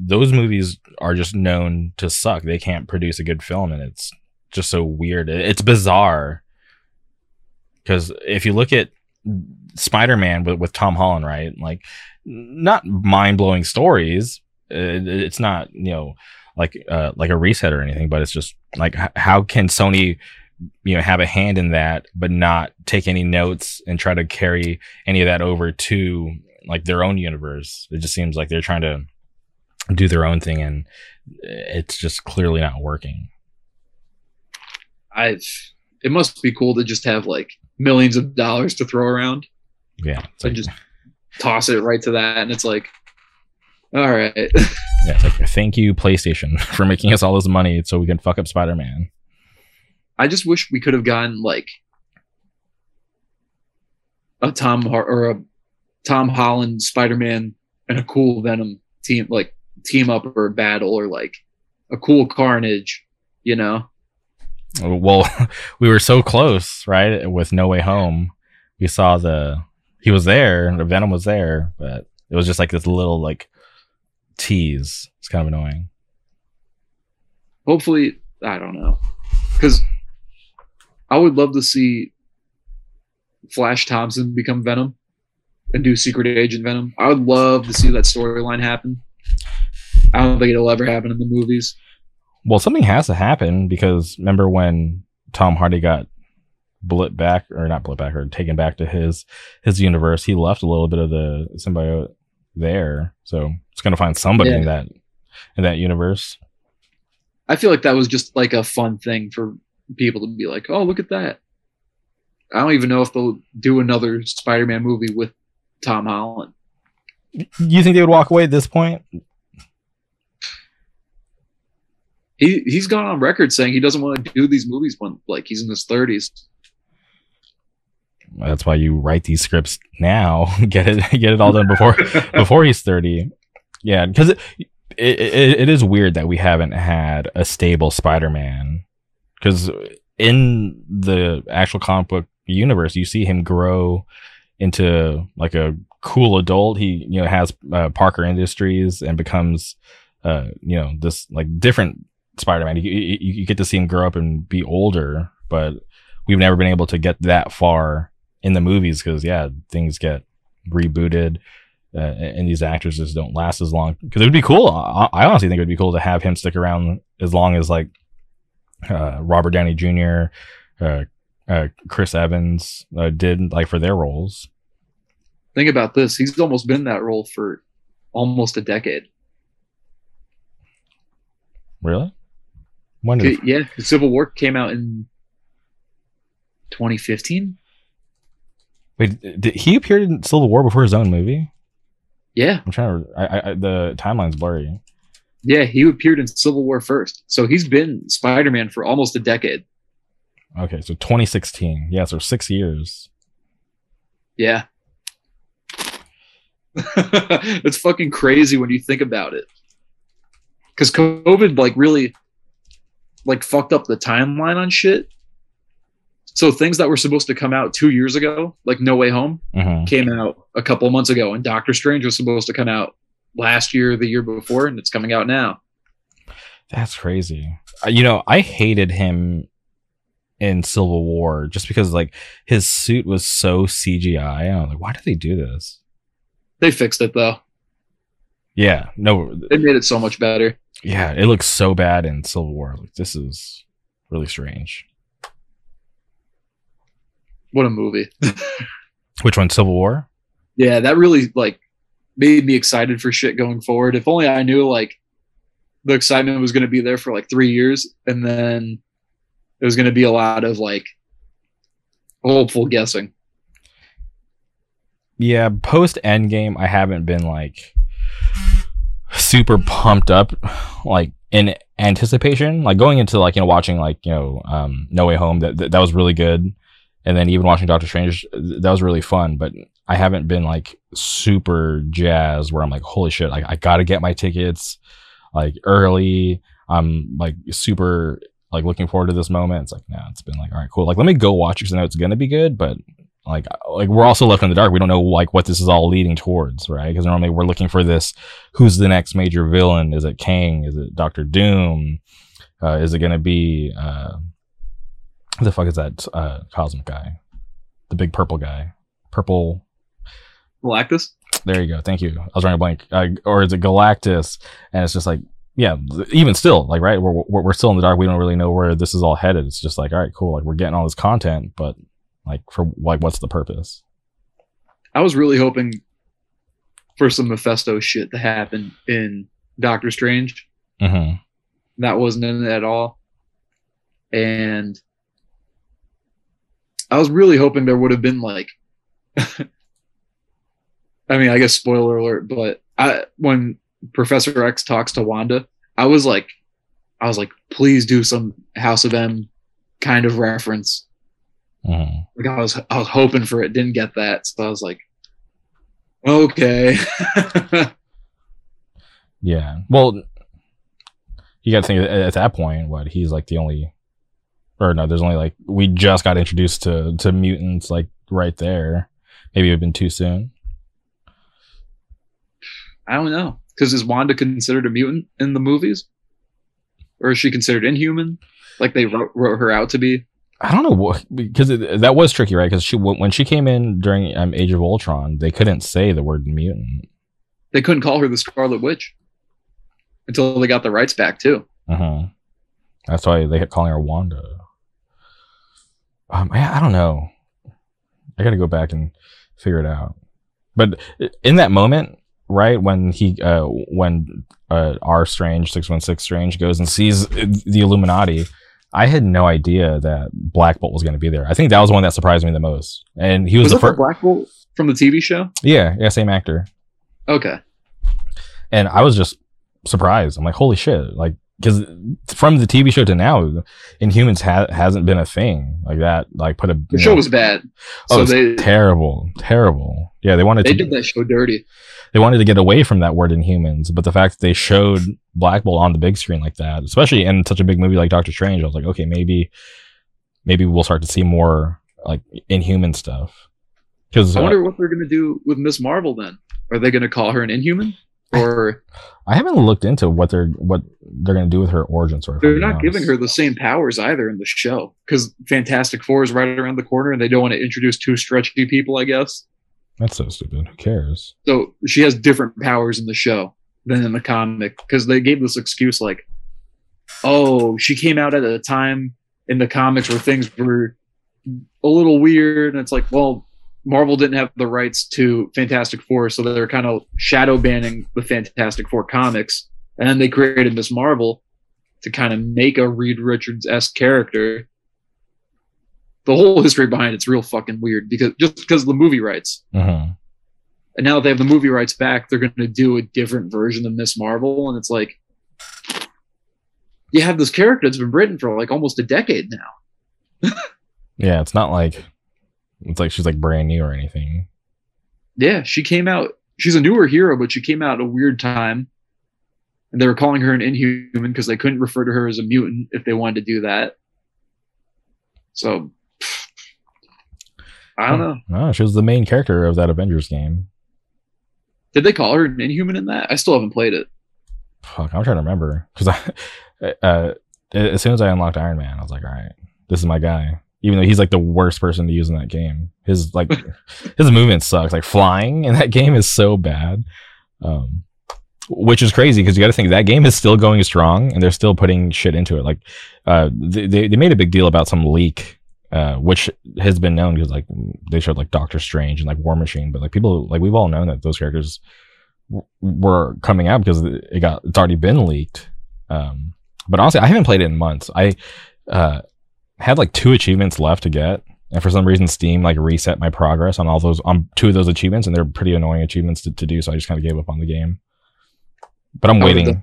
those movies are just known to suck. They can't produce a good film, and it's just so weird. It's bizarre because if you look at Spider-Man with Tom Holland, right? Like, not mind-blowing stories. It's not, you know, like a reset or anything. But it's just like, how can Sony, you know, have a hand in that, but not take any notes and try to carry any of that over to like their own universe? It just seems like they're trying to do their own thing, and it's just clearly not working. It must be cool to just have like millions of dollars to throw around. Yeah, so just toss it right to that, and it's like, all right. Yeah, it's like, thank you PlayStation for making us all this money so we can fuck up Spider-Man. I just wish we could have gotten like a Tom Holland Spider-Man and a cool Venom team, like team up or battle, or like a cool Carnage, you know. Well, we were so close, right? With No Way Home, we saw he was there, the Venom was there, but it was just like this little like tease. It's kind of annoying. Hopefully, I don't know, because I would love to see Flash Thompson become Venom and do Secret Agent Venom. I would love to see that storyline happen. I don't think it'll ever happen in the movies. Well, something has to happen, because remember when Tom Hardy got taken back to his universe, he left a little bit of the symbiote there. So it's going to find somebody in that universe. I feel like that was just like a fun thing for people to be like, oh, look at that. I don't even know if they'll do another Spider-Man movie with Tom Holland. You think they would walk away at this point? He's gone on record saying he doesn't want to do these movies when like he's in his 30s. That's why you write these scripts now. Get it all done before he's 30. Yeah, because it is weird that we haven't had a stable Spider-Man, because in the actual comic book universe, you see him grow into like a cool adult. He, you know, has Parker Industries and becomes, you know, this like different Spider-Man. You get to see him grow up and be older, but we've never been able to get that far in the movies because, yeah, things get rebooted. And these actors just don't last as long, because it would be cool. I honestly think it would be cool to have him stick around as long as like Robert Downey Jr., Chris Evans did, like, for their roles. Think about this. He's almost been that role for almost a decade. Really? Wonderful. Yeah. Civil War came out in 2015. Wait, did he appear in Civil War before his own movie? Yeah, I'm trying to. I the timeline's blurry. Yeah, he appeared in Civil War first, so he's been Spider-Man for almost a decade. Okay, so 2016. Yeah, so 6 years. Yeah, it's fucking crazy when you think about it. Because COVID, like, really, like, fucked up the timeline on shit. So things that were supposed to come out 2 years ago, like No Way Home, came out a couple of months ago, and Doctor Strange was supposed to come out last year, the year before, and it's coming out now. That's crazy. You know, I hated him in Civil War just because, like, his suit was so CGI. I was like, why did they do this? They fixed it though. Yeah, no, they made it so much better. Yeah, it looks so bad in Civil War. Like, this is really strange. What a movie. Which one? Civil War? Yeah, that really, like, made me excited for shit going forward. If only I knew, like, the excitement was going to be there for like 3 years, and then it was going to be a lot of, like, hopeful guessing. Yeah, post Endgame, I haven't been, like, super pumped up, like, in anticipation. Like, going into, like, you know, watching, like, you know, No Way Home, that was really good. And then even watching Doctor Strange, that was really fun. But I haven't been, like, super jazzed where I'm like, holy shit, like, I got to get my tickets, like, early. I'm, like, super, like, looking forward to this moment. It's like, no, it's been like, all right, cool. Like, let me go watch it because I know it's going to be good. But, like, we're also left in the dark. We don't know, like, what this is all leading towards, right? Because normally we're looking for this. Who's the next major villain? Is it Kang? Is it Dr. Doom? Is it going to be... Who the fuck is that cosmic guy? The big purple guy. Purple. Galactus? There you go. Thank you. I was running a blank. Or is it Galactus? And it's just like, yeah, even still, like, right? We're still in the dark. We don't really know where this is all headed. It's just like, all right, cool. Like, we're getting all this content, but, like, for, like, what's the purpose? I was really hoping for some Mephisto shit to happen in Doctor Strange. Mm-hmm. That wasn't in it at all. And I was really hoping there would have been, like, I mean, I guess spoiler alert, but when Professor X talks to Wanda, I was like, please do some House of M kind of reference. Mm. Like, I was hoping for it, didn't get that. So I was like, okay. Yeah. Well, you got to think at that point, what, he's like the only... Or no, there's only, like, we just got introduced to mutants, like, right there. Maybe it would have been too soon. I don't know. Because is Wanda considered a mutant in the movies? Or is she considered inhuman? Like, they wrote her out to be? I don't know. Because that was tricky, right? Because when she came in during Age of Ultron, they couldn't say the word mutant. They couldn't call her the Scarlet Witch. Until they got the rights back, too. Uh-huh. That's why they kept calling her Wanda. I don't know. I got to go back and figure it out. But in that moment, right, when he, our Strange, 616 Strange, goes and sees the Illuminati, I had no idea that Black Bolt was going to be there. I think that was the one that surprised me the most. And he was the first. Black Bolt from the TV show? Yeah, same actor. Okay. And I was just surprised. I'm like, holy shit! Like, because from the TV show to now, Inhumans hasn't been a thing like that. Like put a the show was bad. Oh, so it was terrible. Yeah, they did that show dirty. They wanted to get away from that word Inhumans, but the fact that they showed Black Bolt on the big screen like that, especially in such a big movie like Doctor Strange, I was like, okay, maybe we'll start to see more like Inhuman stuff. Because I wonder what they're gonna do with Ms. Marvel then. Are they gonna call her an Inhuman? Or I haven't looked into what they're going to do with her origin story. They're not giving her the same powers either in the show, because Fantastic Four is right around the corner, and they don't want to introduce two stretchy people. I guess that's so stupid. Who cares? So she has different powers in the show than in the comic, because they gave this excuse like, "Oh, she came out at a time in the comics where things were a little weird," and it's like, well, Marvel didn't have the rights to Fantastic Four, so they're kind of shadow banning the Fantastic Four comics. And then they created Ms. Marvel to kind of make a Reed Richards-esque character. The whole history behind it's real fucking weird because of the movie rights. Uh-huh. And now that they have the movie rights back, they're going to do a different version of Ms. Marvel. And it's like, you have this character that's been written for like almost a decade now. Yeah, it's not like... It's like she's like brand new or anything. Yeah, she came out. She's a newer hero, but she came out at a weird time. And they were calling her an Inhuman because they couldn't refer to her as a mutant if they wanted to do that. So, I don't know. No, she was the main character of that Avengers game. Did they call her an Inhuman in that? I still haven't played it. Fuck, I'm trying to remember. Because as soon as I unlocked Iron Man, I was like, all right, this is my guy. Even though he's like the worst person to use in that game, his movement sucks. Like flying in that game is so bad, which is crazy because you got to think that game is still going strong and they're still putting shit into it. Like they made a big deal about some leak, which has been known because like they showed like Doctor Strange and like War Machine, but like people like we've all known that those characters were coming out because it's already been leaked. But honestly, I haven't played it in months. I had like 2 achievements left to get, and for some reason Steam like reset my progress on all those on 2 of those achievements, and they're pretty annoying achievements to do, so I just kind of gave up on the game. But I'm waiting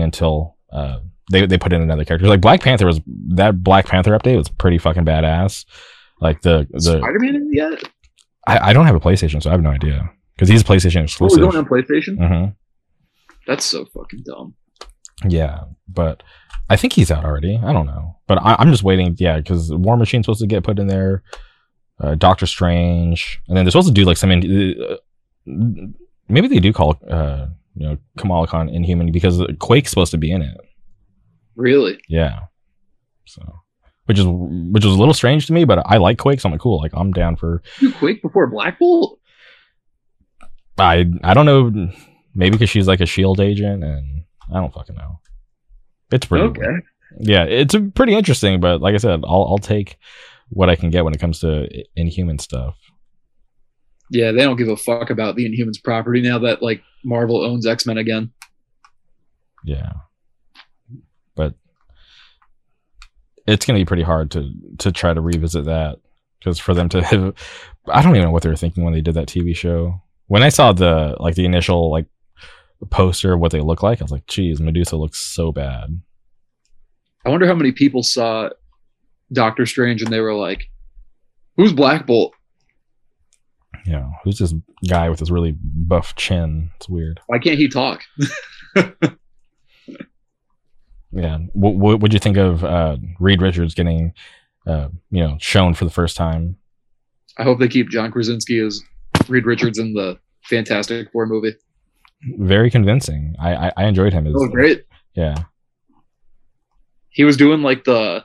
until they put in another character. Like Black Panther update was pretty fucking badass. Like the Spider-Man in yet? I don't have a PlayStation, so I have no idea because he's PlayStation exclusive. Oh, we don't have PlayStation? Mm-hmm. That's so fucking dumb. Yeah, but I think he's out already. I don't know, but I'm just waiting. Yeah, because War Machine's supposed to get put in there, Doctor Strange, and then they're supposed to do like some. Maybe they do call Kamala Khan Inhuman because Quake's supposed to be in it. Really? Yeah. So, which was a little strange to me, but I like Quake, so I'm like, cool. Like I'm down for. You Quake before Black Bolt? I don't know. Maybe because she's like a SHIELD agent and. I don't fucking know. It's pretty okay. Weird. Yeah, it's pretty interesting, but like I said, I'll take what I can get when it comes to Inhuman stuff. Yeah, they don't give a fuck about the Inhumans property now that like Marvel owns X-Men again. Yeah, but it's gonna be pretty hard to try to revisit that because for them to, have, I don't even know what they were thinking when they did that TV show. When I saw the initial like. Poster of what they look like, I was like, geez, Medusa looks so bad. I wonder how many people saw Doctor Strange and they were like, who's Black Bolt? Yeah, who's this guy with this really buff chin? It's weird. Why can't he talk? Yeah. What would you think of Reed Richards getting shown for the first time? I hope they keep John Krasinski as Reed Richards in the Fantastic Four movie. Very convincing. I enjoyed him. Oh, great! Yeah, he was doing like the,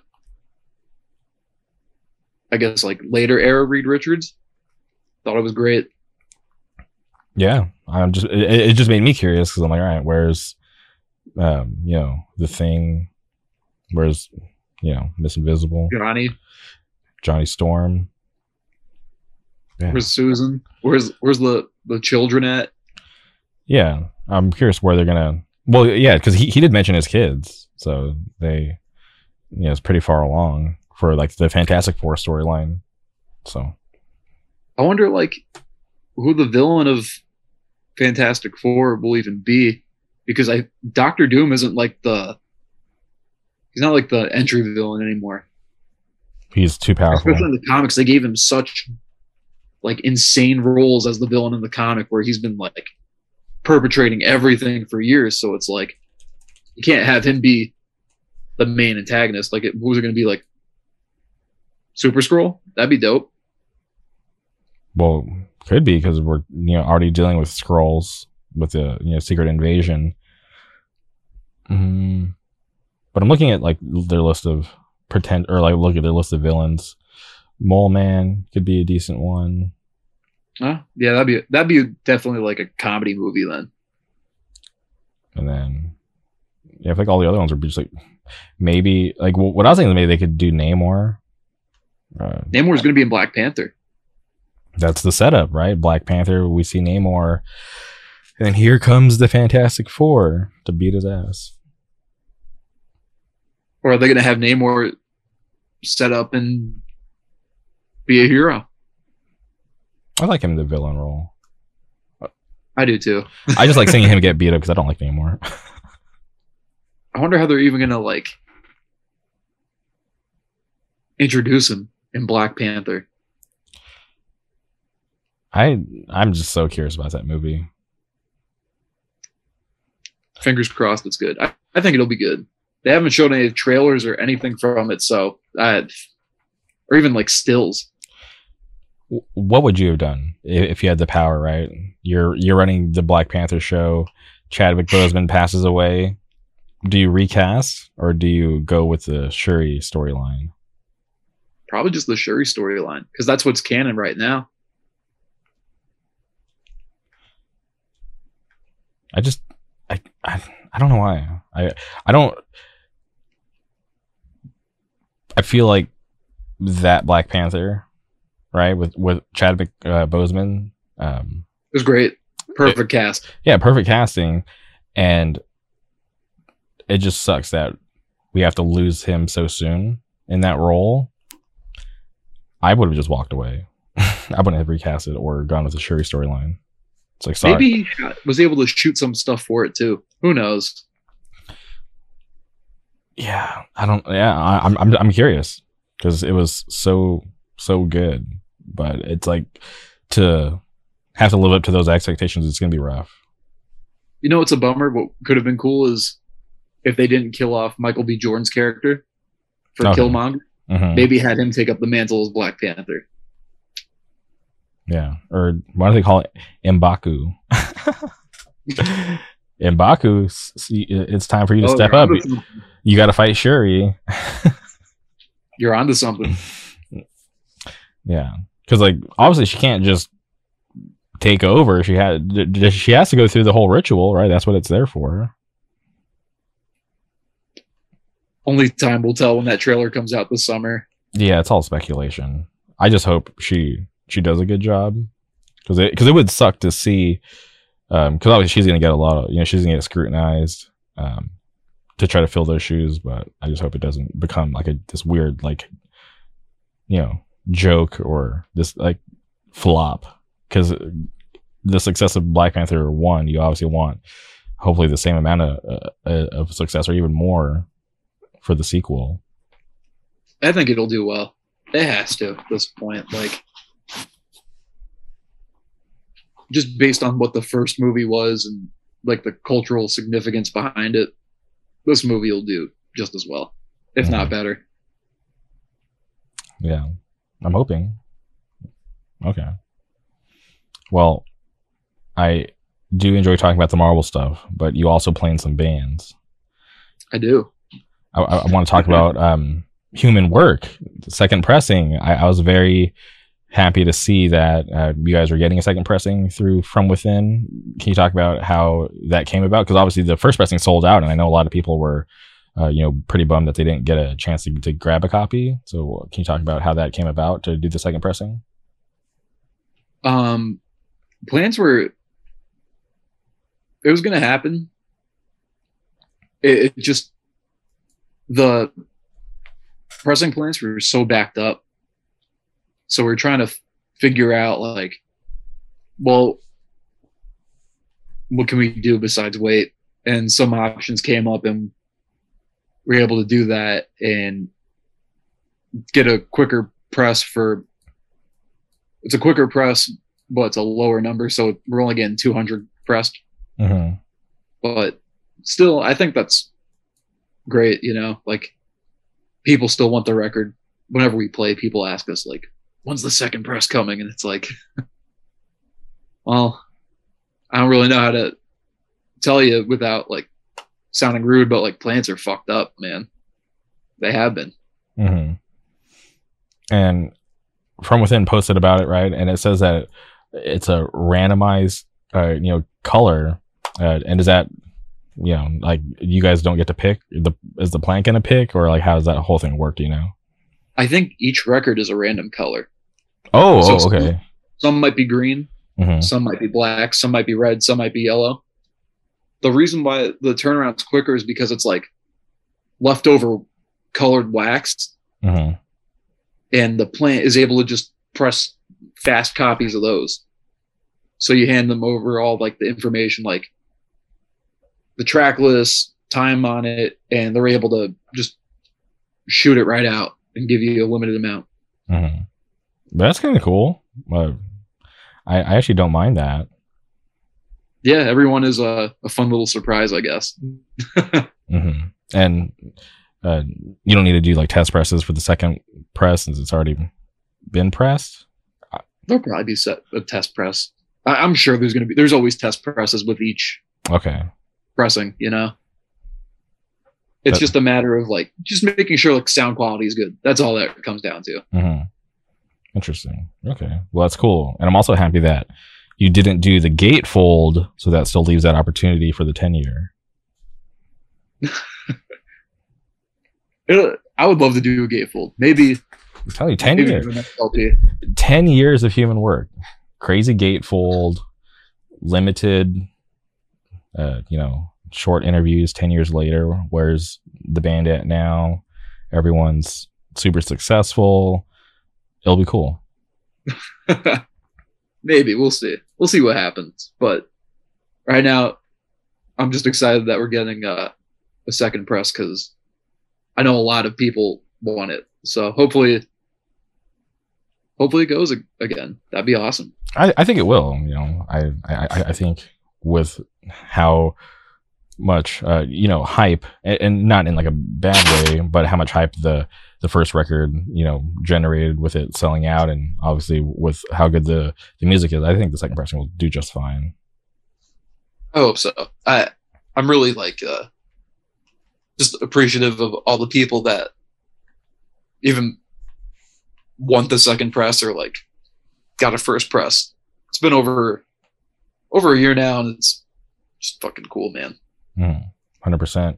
I guess like later era Reed Richards. Thought it was great. Yeah, I'm just it just made me curious because I'm like, all right, where's, the Thing, where's, Miss Invisible, Johnny Storm, yeah. Where's Susan? Where's the children at? Yeah, I'm curious where they're gonna. Well, yeah, because he did mention his kids, so they, it's pretty far along for like the Fantastic Four storyline. So, I wonder who the villain of Fantastic Four will even be because Dr. Doom isn't like he's not like the entry villain anymore. He's too powerful. Especially in the comics, they gave him such like insane roles as the villain in the comic where he's been like perpetrating everything for years. So it's like, you can't have him be the main antagonist. Like, what was it going to be, like Super Skrull? That'd be dope. Well, could be, because we're already dealing with Skrulls with the secret invasion. But I'm looking at like their list of villains. Mole Man could be a decent one. Yeah, that'd be definitely like a comedy movie then. And then I think all the other ones would be just like maybe like what I was thinking, maybe they could do Namor. Namor's going to be in Black Panther. That's the setup, right? Black Panther, we see Namor, and then here comes the Fantastic Four to beat his ass. Or are they going to have Namor set up and be a hero? I like him in the villain role. I do too. I just like seeing him get beat up because I don't like Namor. I wonder how they're even going to like introduce him in Black Panther. I'm just so curious about that movie. Fingers crossed it's good. I think it'll be good. They haven't shown any trailers or anything from it, so or even like stills. What would you have done if you had the power, right? You're running the Black Panther show. Chadwick Boseman passes away. Do you recast or do you go with the Shuri storyline? Probably just the Shuri storyline, because that's what's canon right now. I don't know why. I feel like that Black Panther, right, with Chadwick Boseman, it was great. Perfect cast. Yeah, perfect casting. And it just sucks that we have to lose him so soon in that role. I would have just walked away. I wouldn't have recast it or gone with the Shuri storyline. It's like, sorry. Maybe he was able to shoot some stuff for it too. Who knows? Yeah, I'm curious because it was so good, but it's like to have to live up to those expectations. It's gonna be rough. You know, it's a bummer. What could have been cool is if they didn't kill off Michael B. Jordan's character for Killmonger. Mm-hmm. Maybe had him take up the mantle as Black Panther. Yeah, or why do they call it M'Baku? M'Baku, it's time for you to step up. You got to fight Shuri. You're onto something. Yeah, because like obviously she can't just take over. She has to go through the whole ritual, right? That's what it's there for. Only time will tell when that trailer comes out this summer. Yeah, it's all speculation. I just hope she does a good job, because it would suck to see, because obviously she's going to get a lot of, she's going to get scrutinized to try to fill those shoes. But I just hope it doesn't become like this weird, like, joke or this like flop, because the success of Black Panther 1, you obviously want hopefully the same amount of success or even more for the sequel. I think it'll do well. It has to at this point, like, just based on what the first movie was and like the cultural significance behind it, this movie will do just as well, if not better. Yeah, I'm hoping. Okay. Well, I do enjoy talking about the Marvel stuff, but you also play in some bands. I do. I want to talk about Human Work, the second pressing. I was very happy to see that you guys are getting a second pressing through From Within. Can you talk about how that came about? Because obviously the first pressing sold out, and I know a lot of people were, pretty bummed that they didn't get a chance to grab a copy. So can you talk about how that came about to do the second pressing? Plans were, it was going to happen. It just, the pressing plans were so backed up. So we're trying to figure out, like, well, what can we do besides wait? and some options came up, and we were able to do that and get a quicker press for. It's a quicker press, but it's a lower number, so we're only getting 200 pressed. Mm-hmm. But still, I think that's great. You know, like people still want the record. Whenever we play, people ask us like, "When's the second press coming?" And it's like, well, I don't really know how to tell you without like sounding rude, but like plants are fucked up, man. They have been. Mm-hmm. And From Within posted about it, right? And it says that it's a randomized, color. And is that, like you guys don't get to pick? Is the plant gonna pick, or like how does that whole thing work? Do you know? I think each record is a random color. Oh, so okay. Some might be green, mm-hmm. some might be black, some might be red, some might be yellow. The reason why the turnaround's quicker is because it's like leftover colored wax, mm-hmm. and the plant is able to just press fast copies of those. So you hand them over all like the information, like the track list, time on it, and they're able to just shoot it right out and give you a limited amount. Mm-hmm. That's kind of cool. I actually don't mind that. Yeah, everyone is a fun little surprise, I guess. Mm-hmm. And you don't need to do like test presses for the second press since it's already been pressed. There'll probably be a test press. I'm sure there's always test presses with each pressing, It's just a matter of like just making sure like sound quality is good. That's all that comes down to. Mm-hmm. Interesting. Okay. Well, that's cool. And I'm also happy that you didn't do the gatefold, so that still leaves that opportunity for the 10-year. I would love to do a gatefold. Maybe. I'm telling you, 10 years. 10 years of Human Work. Crazy gatefold, limited, short interviews 10 years later. Where's the band at now? Everyone's super successful. It'll be cool. Maybe. We'll see what happens, but right now I'm just excited that we're getting a second press because I know a lot of people want it, so hopefully it goes again. That'd be awesome. I think it will. I think with how much hype, and not in like a bad way, but how much hype the first record generated with it selling out, and obviously with how good the music is, I think the second pressing will do just fine. I hope so. I'm really like just appreciative of all the people that even want the second press or like got a first press. It's been over a year now, and it's just fucking cool, man. 100%.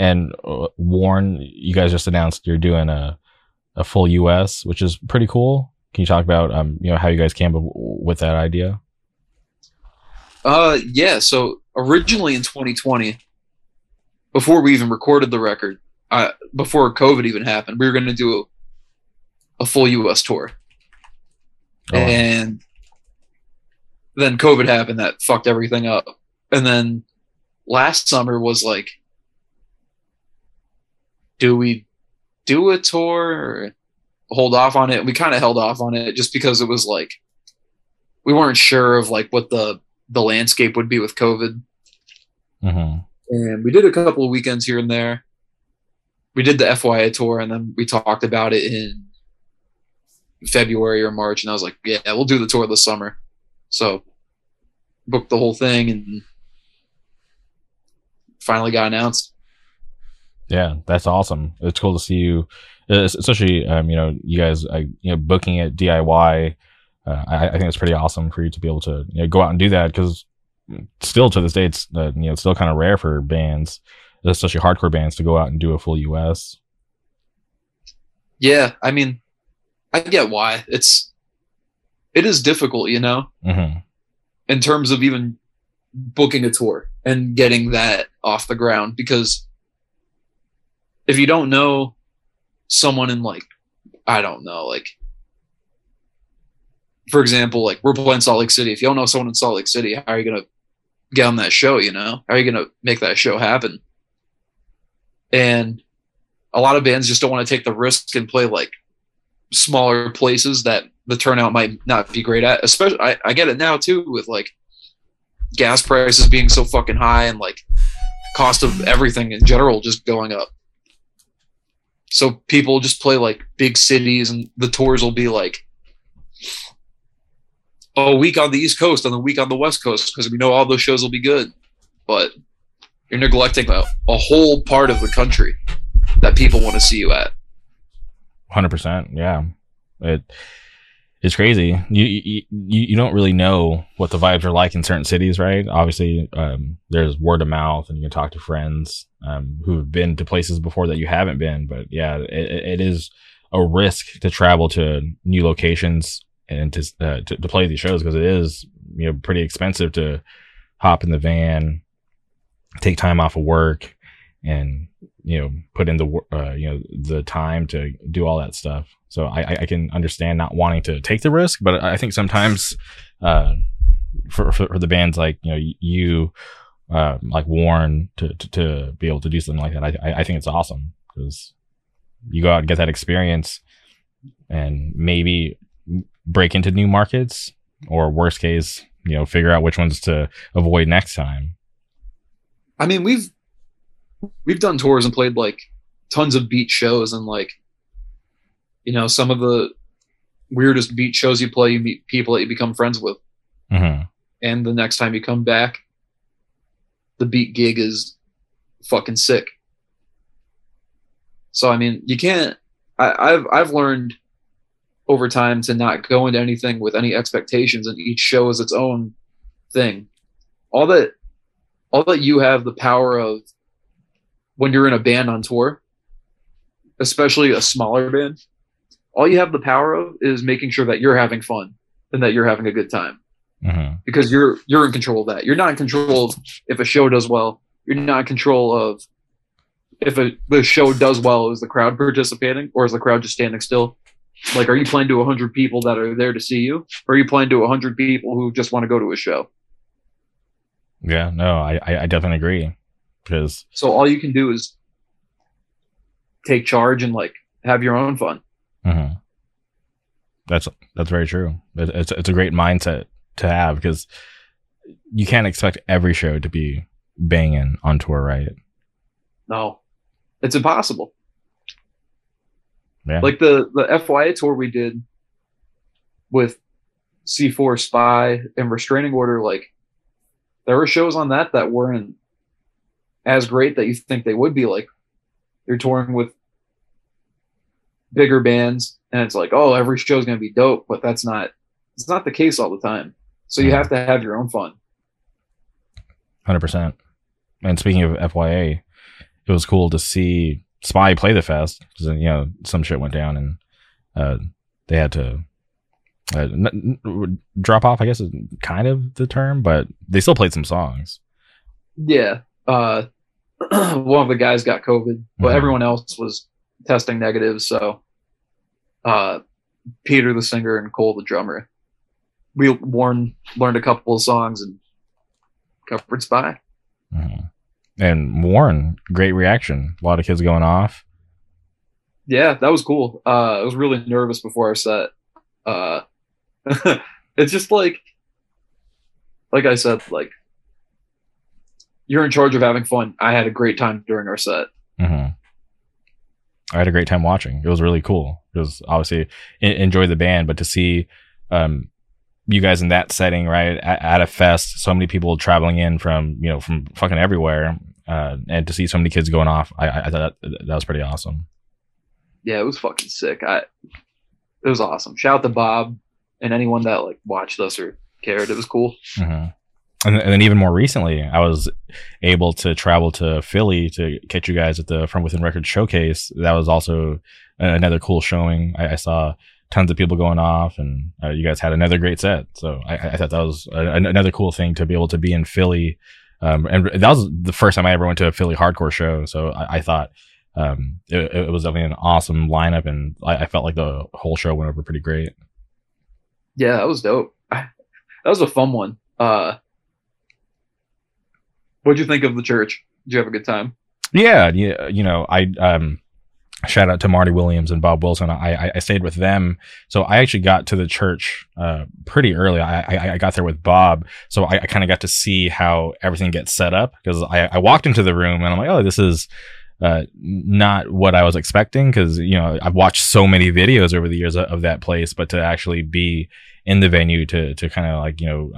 And WARN, you guys just announced you're doing a full US, which is pretty cool. Can you talk about how you guys came up with that idea? So originally in 2020, before we even recorded the record, before COVID even happened, we were going to do a full US tour. Oh. And then COVID happened, that fucked everything up. And then last summer was like, do we do a tour or hold off on it? We kind of held off on it just because it was like we weren't sure of like what the landscape would be with COVID. Mm-hmm. And we did a couple of weekends here and there. We did the FYA tour, and then we talked about it in February or March, and I was like, yeah, we'll do the tour this summer. So booked the whole thing and finally got announced. Yeah, that's awesome. It's cool to see you, especially you guys booking it DIY. I think it's pretty awesome for you to be able to go out and do that, because still to this day it's it's still kind of rare for bands, especially hardcore bands, to go out and do a full US. Yeah, I mean, I get why it is difficult, mm-hmm. in terms of even booking a tour and getting that off the ground, because if you don't know someone in like, I don't know, like for example, like we're playing Salt Lake City. If you don't know someone in Salt Lake City, how are you going to get on that show, you know? How are you going to make that show happen? And a lot of bands just don't want to take the risk and play like smaller places that the turnout might not be great at. Especially, I get it now too, with like gas prices being so fucking high and like cost of everything in general just going up. So people just play like big cities, and the tours will be like a week on the East Coast and a week on the West Coast, because we know all those shows will be good. But you're neglecting a whole part of the country that people want to see you at. 100%. Yeah. It's crazy. You don't really know what the vibes are like in certain cities, right? Obviously, there's word of mouth, and you can talk to friends who have been to places before that you haven't been. But yeah, it is a risk to travel to new locations and to play these shows, because it is, you know, pretty expensive to hop in the van, take time off of work, and, you know, put in the the time to do all that stuff. So I can understand not wanting to take the risk, but I think sometimes for the bands like, you know, like Warren to be able to do something like that, I think it's awesome, because you go out and get that experience and maybe break into new markets, or worst case, you know, figure out which ones to avoid next time. I mean, we've done tours and played like tons of beat shows, and like, you know, some of the weirdest beat shows you play, you meet people that you become friends with. Mm-hmm. And the next time you come back, the beat gig is fucking sick. So, I mean, you can't, I've learned over time to not go into anything with any expectations, and each show is its own thing. All that you have the power of when you're in a band on tour, especially a smaller band, all you have the power of is making sure that you're having fun and that you're having a good time. Mm-hmm. Because you're in control of that. You're not in control of if a show does well. You're not in control of if the show does well, is the crowd participating, or is the crowd just standing still? Like, are you playing to 100 people that are there to see you, or are you playing to 100 people who just want to go to a show? Yeah, no, I definitely agree. Because so all you can do is take charge and like have your own fun. Mm-hmm. That's very true. It's a great mindset to have, because you can't expect every show to be banging on tour, right? No, it's impossible. Yeah. Like the FYA tour we did with C4 Spy and Restraining Order, like there were shows on that weren't as great that you think they would be. Like, you're touring with bigger bands and it's like, oh, every show's going to be dope, but it's not the case all the time. So you have to have your own fun. 100%. And speaking of FYA, it was cool to see Spy play the fest, because, you know, some shit went down and they had to drop off, I guess is kind of the term, but they still played some songs. Yeah. One of the guys got COVID, but everyone else was testing negative. So Peter the singer and Cole the drummer, learned a couple of songs and covered Spy. Mm-hmm. And Warren, great reaction. A lot of kids going off. Yeah, that was cool. I was really nervous before our set. It's just like I said, like, you're in charge of having fun. I had a great time during our set. Mm-hmm. I had a great time watching. It was really cool. It was obviously enjoy the band, but to see you guys in that setting, right, at a fest, so many people traveling in from fucking everywhere, and to see so many kids going off, I thought that was pretty awesome. Yeah, it was fucking sick. It was awesome. Shout out to Bob and anyone that like watched us or cared. It was cool. Mm-hmm. And then even more recently, I was able to travel to Philly to catch you guys at the From Within Records showcase. That was also another cool showing. I saw tons of people going off, and you guys had another great set. So I thought that was another cool thing to be able to be in Philly. And that was the first time I ever went to a Philly hardcore show. So I thought it was definitely an awesome lineup, and I felt like the whole show went over pretty great. Yeah, that was dope. That was a fun one. What'd you think of the church? Did you have a good time? Yeah. You know, I shout out to Marty Williams and Bob Wilson. I stayed with them, so I actually got to the church pretty early. I got there with Bob, so I kind of got to see how everything gets set up, because I walked into the room and I'm like, oh, this is not what I was expecting, because, you know, I've watched so many videos over the years of that place, but to actually be in the venue to kind of like, you know,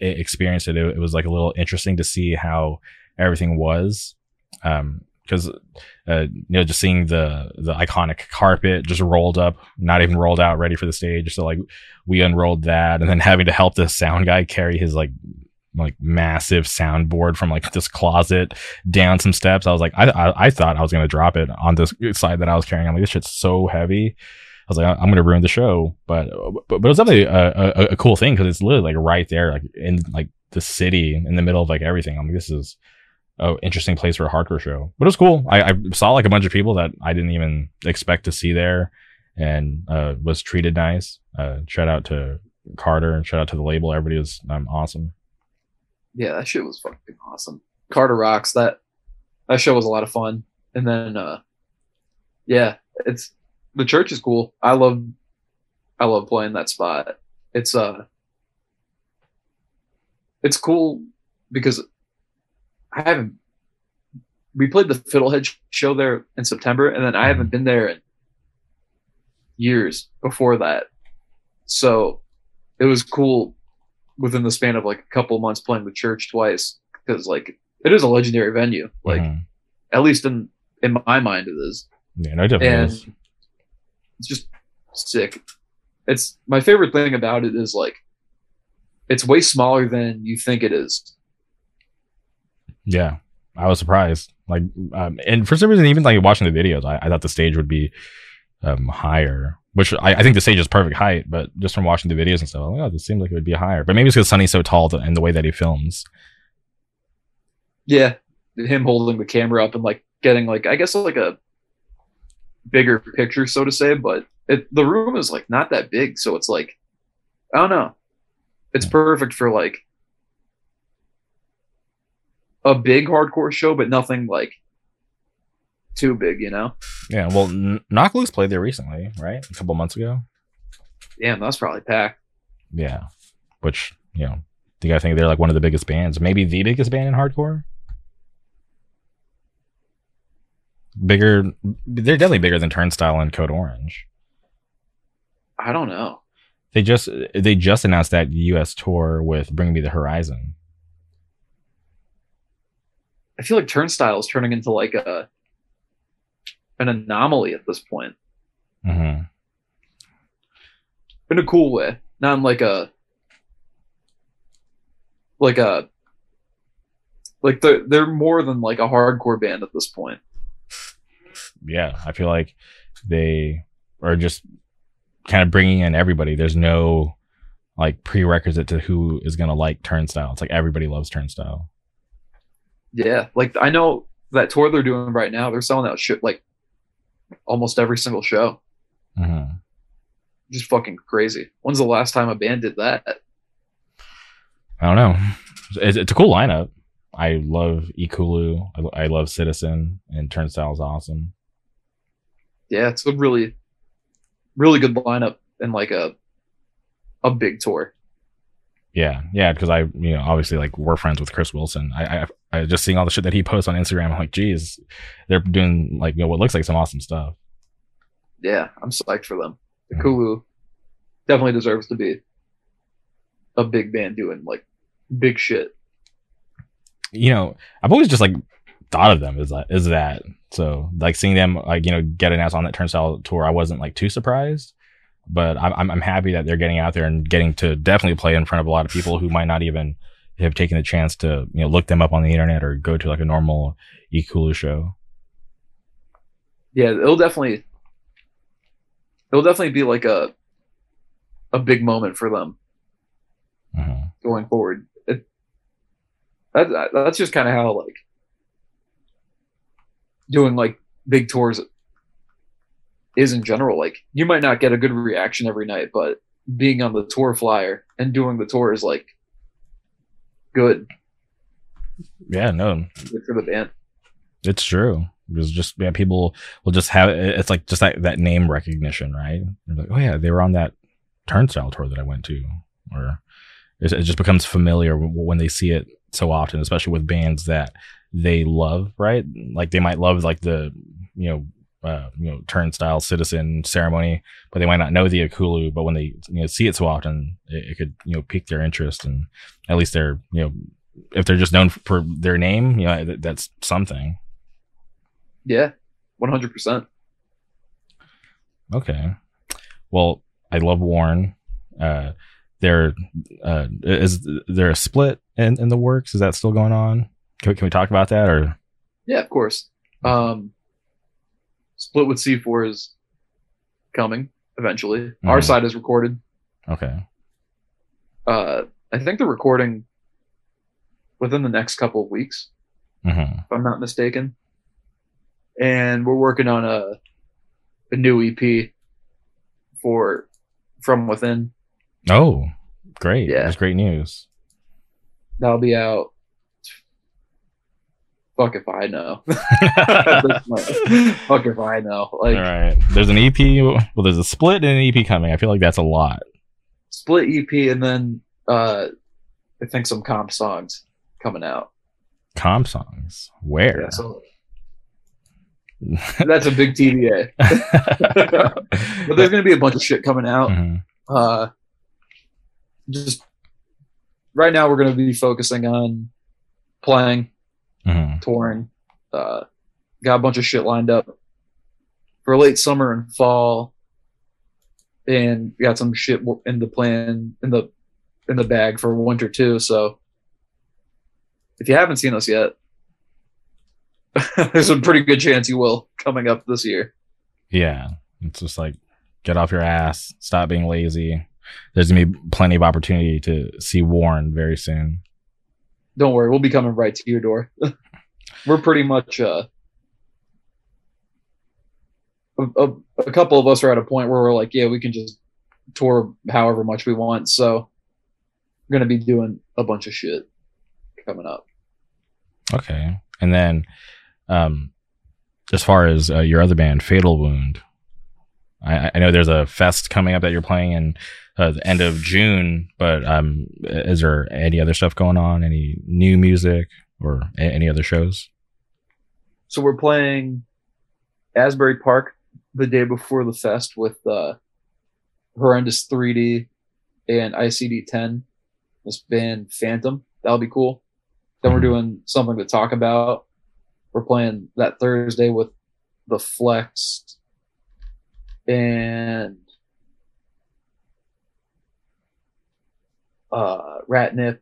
experience it, it was like a little interesting to see how everything was. Because you know, just seeing the iconic carpet just rolled up, not even rolled out, ready for the stage. So like we unrolled that, and then having to help the sound guy carry his like massive soundboard from like this closet down some steps. I was like, I thought I was gonna drop it on this side that I was carrying. I'm like, this shit's so heavy. I was like, I'm gonna ruin the show. But it was definitely a cool thing, because it's literally like right there, like in like the city, in the middle of like everything. I'm like, this is an interesting place for a hardcore show, but it was cool. I saw like a bunch of people that I didn't even expect to see there, and was treated nice. Shout out to Carter and shout out to the label. Everybody was awesome. Yeah, that shit was fucking awesome. Carter rocks. That show was a lot of fun. And then yeah, it's the church is cool. I love playing that spot. It's cool because we played the Fiddlehead show there in September, and then I haven't been there in years before that. So it was cool within the span of like a couple months playing the church twice, because like it is a legendary venue. Like at least in my mind it is. Yeah, no, definitely. And it's just sick. It's my favorite thing about it is like it's way smaller than you think it is. Yeah, I was surprised. Like, and for some reason, even like watching the videos, I thought the stage would be higher, which I think the stage is perfect height. But just from watching the videos and stuff, I'm like, oh, this seems like it would be higher. But maybe it's because Sonny's so tall and the way that he films. Yeah, him holding the camera up and like getting like, I guess like a bigger picture, so to say. But the room is like not that big, so it's like, I don't know. It's perfect for like a big hardcore show, but nothing like too big, you know? Yeah, well, Knock Loose played there recently, right? A couple months ago. Damn, that's probably packed. Yeah, which, you know, you gotta think they're like one of the biggest bands, maybe the biggest band in hardcore. They're definitely bigger than Turnstile and Code Orange. I don't know. They just announced that US tour with Bring Me the Horizon. I feel like Turnstile is turning into like an anomaly at this point. Mm-hmm. In a cool way, not in like they're more than like a hardcore band at this point. Yeah, I feel like they are just kind of bringing in everybody. There's no like prerequisite to who is going to like Turnstile. It's like everybody loves Turnstile. Yeah, like I know that tour they're doing right now, they're selling out shit like almost every single show. Mm-hmm. Just fucking crazy. When's the last time a band did that? I don't know. It's a cool lineup. I love Ikulu. I love Citizen, and Turnstile is awesome. Yeah, it's a really, really good lineup and like a big tour. Yeah, because I, you know, obviously like we're friends with Chris Wilson. I just seeing all the shit that he posts on Instagram, I'm like, geez, they're doing like, you know, what looks like some awesome stuff. Yeah, I'm psyched for them. The Kulu definitely deserves to be a big band doing like big shit. You know, I've always just like thought of them as that. So like seeing them like, you know, get announced on that Turnstile tour, I wasn't like too surprised. But I'm happy that they're getting out there and getting to definitely play in front of a lot of people who might not even have taken the chance to, you know, look them up on the internet or go to like a normal Ikulu show. Yeah, it'll definitely be like a big moment for them going forward. That's just kind of how like doing like big tours is in general. Like you might not get a good reaction every night, but being on the tour flyer and doing the tour is like good. Yeah, no. It's true with Ant. It's true. It's just, yeah, people will just have, it's like just that name recognition, right? They're like, oh yeah, they were on that Turnstile tour that I went to. Or it just becomes familiar when they see it so often, especially with bands that they love, right? Like they might love like the, Turnstile Citizen Ceremony, but they might not know the Akulu, but when they see it so often, it could pique their interest, and at least they're if they're just known for their name, that's something. Yeah, 100%. Okay, well, I love Warren. Is there a split in the works? Is that still going on? Can we talk about that? Or yeah, of course. Split with C4 is coming eventually. Mm-hmm. Our side is recorded. Okay. I think they're recording within the next couple of weeks, if I'm not mistaken. And we're working on a new EP for From Within. Oh, great. Yeah. That's great news. That'll be out. Fuck if I know. Fuck if I know. Like, all right. There's an EP. Well, there's a split and an EP coming. I feel like that's a lot. Split EP and then I think some comp songs coming out. Comp songs? Where? Yeah, so that's a big TBA. But there's going to be a bunch of shit coming out. Mm-hmm. Just right now we're going to be focusing on playing. Mm-hmm. Touring, got a bunch of shit lined up for late summer and fall, and we got some shit in the plan in the bag for winter too. So if you haven't seen us yet, there's a pretty good chance you will coming up this year. Yeah, it's just like get off your ass, stop being lazy. There's gonna be plenty of opportunity to see Warren very soon. Don't worry, we'll be coming right to your door. We're pretty much a couple of us are at a point where we're like, yeah, we can just tour however much we want. So we're going to be doing a bunch of shit coming up. Okay. And then as far as your other band, Fatal Wound, I know there's a fest coming up that you're playing in the end of June, but is there any other stuff going on? Any new music or any other shows? So we're playing Asbury Park the day before the fest with Horrendous 3D and ICD-10, this band Phantom. That'll be cool. Then we're doing Something to Talk About. We're playing that Thursday with The Flex and Ratnip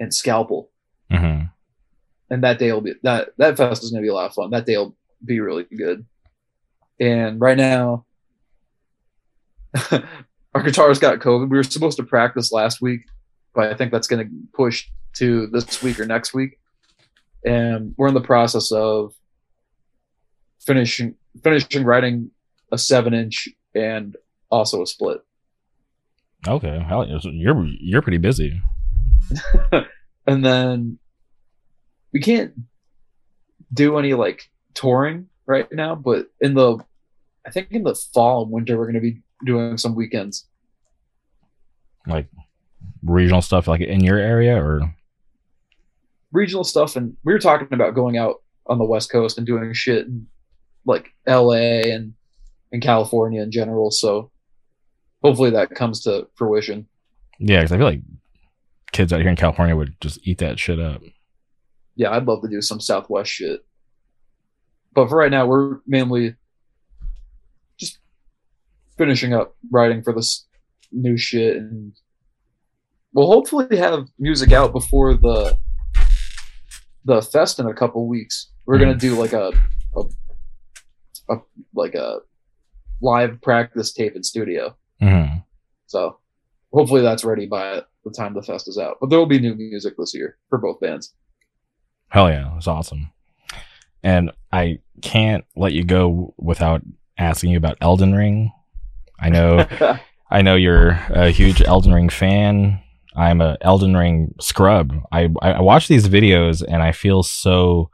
and Scalpel, and that day will be that fest is gonna be a lot of fun. That day will be really good. And right now, our guitarist got COVID. We were supposed to practice last week, but I think that's gonna push to this week or next week. And we're in the process of finishing writing a 7-inch and also a split. Okay, hell yeah. So you're pretty busy. And then we can't do any like touring right now, but I think in the fall and winter we're going to be doing some weekends, like regional stuff, like in your area or regional stuff. And we were talking about going out on the West Coast and doing shit in, like LA and in California in general, so hopefully that comes to fruition. Yeah, because I feel like kids out here in California would just eat that shit up. Yeah, I'd love to do some Southwest shit, but for right now we're mainly just finishing up writing for this new shit, and we'll hopefully have music out before the fest in a couple weeks. We're gonna do like a live practice tape in studio. So hopefully that's ready by the time the fest is out, but there will be new music this year for both bands. Hell yeah, that's awesome. And I can't let you go without asking you about Elden Ring. I know you're a huge Elden Ring fan. I'm an Elden Ring scrub. I watch these videos and I feel so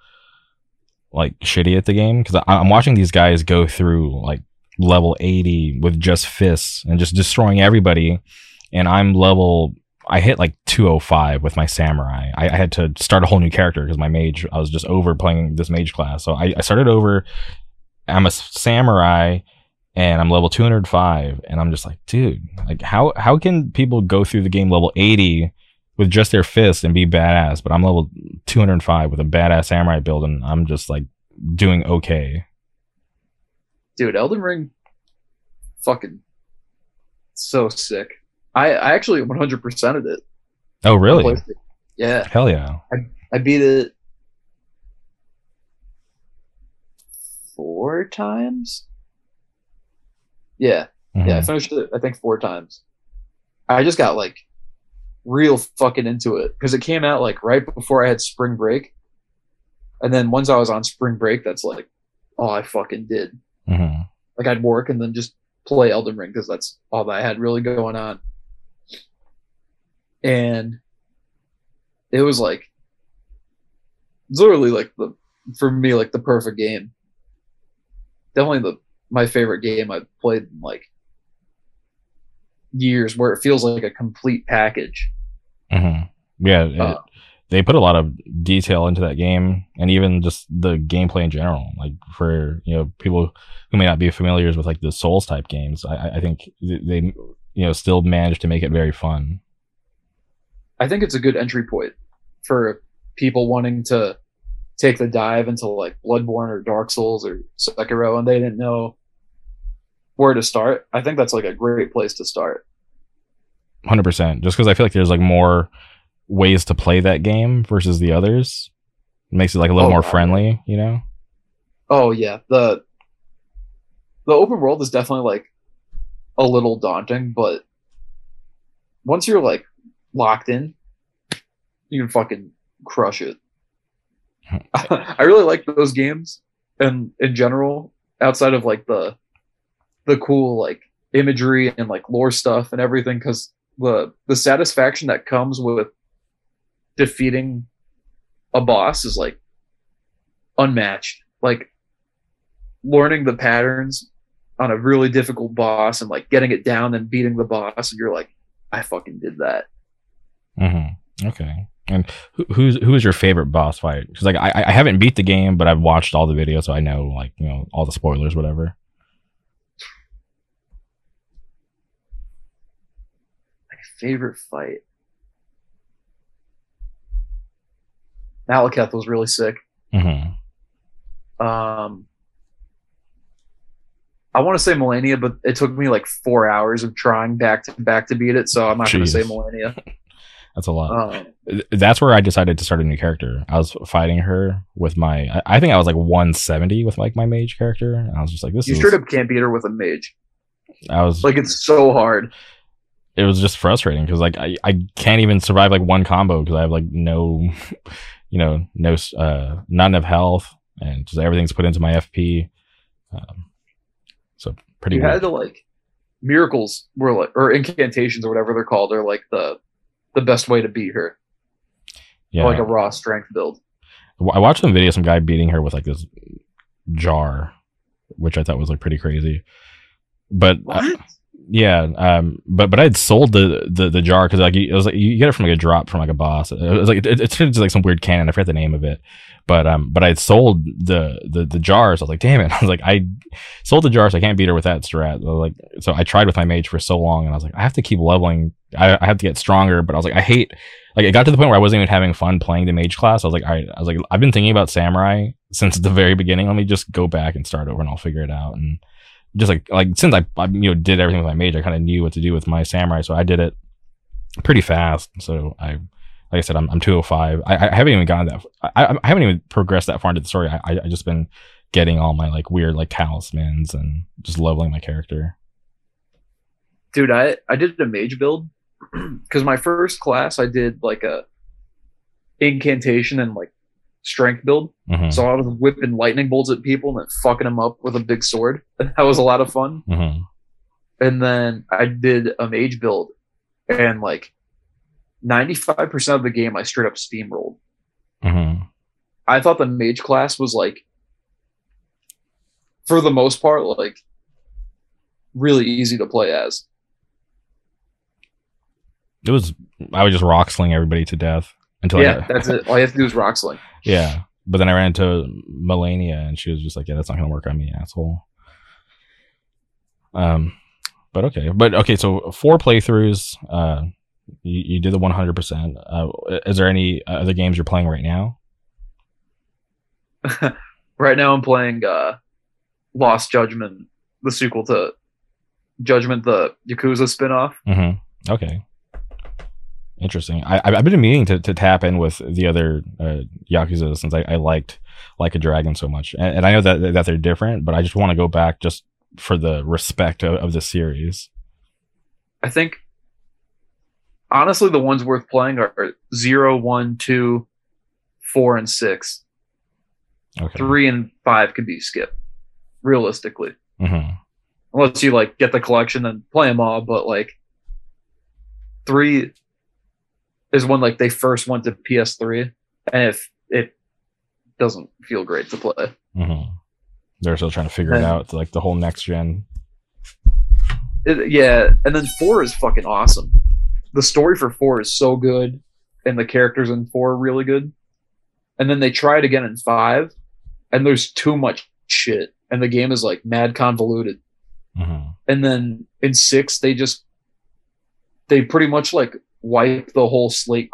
like shitty at the game because I'm watching these guys go through like level 80 with just fists and just destroying everybody, and I hit like 205 with my samurai. I had to start a whole new character because my mage, I was just over playing this mage class, so I started over. I'm a samurai and I'm level 205, and I'm just like, dude, like how can people go through the game level 80 with just their fists and be badass? But I'm level 205 with a badass samurai build, and I'm just like doing okay. Dude, Elden Ring, fucking so sick. I actually 100%ed it. Oh, really? Yeah. Hell yeah. I beat it 4 times. Yeah. Mm-hmm. Yeah, I finished it, I think, 4 times. I just got like real fucking into it because it came out like right before I had spring break. And then once I was on spring break, that's like all I fucking did. Mm-hmm. Like I'd work and then just play Elden Ring because that's all that I had really going on. And it was like literally like for me the perfect game. Definitely my favorite game I've played in like years, where it feels like a complete package. Mm-hmm. Yeah, they put a lot of detail into that game, and even just the gameplay in general. Like for people who may not be familiar with like the Souls type games, I think they still managed to make it very fun. I think it's a good entry point for people wanting to take the dive into like Bloodborne or Dark Souls or Sekiro, and they didn't know where to start. I think that's like a great place to start. 100%. Just because I feel like there's like more ways to play that game versus the others. It makes it like a little more friendly, Oh yeah. The open world is definitely like a little daunting, but once you're like locked in, you can fucking crush it. I really like those games, and in general, outside of like the cool like imagery and like lore stuff and everything, because the satisfaction that comes with defeating a boss is like unmatched. Like learning the patterns on a really difficult boss and like getting it down and beating the boss, and you're like, I fucking did that. Mm-hmm. Okay. And who's your favorite boss fight? Because like I haven't beat the game, but I've watched all the videos, so I know like all the spoilers, whatever. My favorite fight, Malekith was really sick. Mm-hmm. I want to say Millennia, but it took me like 4 hours of trying back to beat it, so I'm not going to say Millennia. That's a lot. That's where I decided to start a new character. I was fighting her with my... I think I was like 170 with like my mage character. And I was just like, this is... You straight up can't beat her with a mage. I was... Like, it's so hard. It was just frustrating because like I can't even survive like one combo because I have like no... not enough health, and just everything's put into my FP. So pretty weird. You had to like... Miracles were like... Or incantations or whatever they're called are like the best way to beat her. Yeah, like a raw strength build. I watched some video, some guy beating her with like this jar, which I thought was like pretty crazy. But but I had sold the jar because like it was like you get it from like a drop from like a boss. It was like it's like some weird cannon. I forget the name of it, but I had sold the jars. I was like, damn it! I was like, I sold the jars. So I can't beat her with that strat. So I tried with my mage for so long, and I was like, I have to keep leveling. I have to get stronger, but I was like, I hate, like it got to the point where I wasn't even having fun playing the mage class. I was like, all right, I was like, I've been thinking about samurai since the very beginning. Let me just go back and start over, and I'll figure it out. And just like since I did everything with my mage, I kind of knew what to do with my samurai, so I did it pretty fast. So like I said, I'm 205. I haven't even gotten that. I haven't even progressed that far into the story. I just been getting all my like weird like talismans and just leveling my character. Dude, I did a mage build. Because my first class, I did like a incantation and like strength build. Mm-hmm. So I was whipping lightning bolts at people and then fucking them up with a big sword. That was a lot of fun. Mm-hmm. And then I did a mage build, and like 95% of the game, I straight up steamrolled. Mm-hmm. I thought the mage class was, like, for the most part, like, really easy to play as. It was, I would just rock sling everybody to death. Until that's it. All you have to do is rock sling. Yeah. But then I ran into Melania, and she was just like, yeah, that's not going to work on me, asshole. But okay. So 4 playthroughs, you did the 100%. Is there any other games you're playing right now? Right now I'm playing Lost Judgment, the sequel to Judgment, the Yakuza spinoff. Mm-hmm. Okay. Interesting. I've been meaning to tap in with the other Yakuza since I liked Like a Dragon so much. And I know that they're different, but I just want to go back just for the respect of the series. I think, honestly, the ones worth playing are 0, 1, 2, 4, and 6. Okay. 3 and 5 could be skipped, realistically. Mm-hmm. Unless you, like, get the collection and play them all, but, like, 3... is one like they first went to PS3, and if it doesn't feel great to play, mm-hmm. they're still trying to figure it out. Like the whole next gen. And then 4 is fucking awesome. The story for 4 is so good, and the characters in 4 are really good. And then they try it again in 5, and there's too much shit, and the game is like mad convoluted. Mm-hmm. And then in 6, they pretty much like wipe the whole slate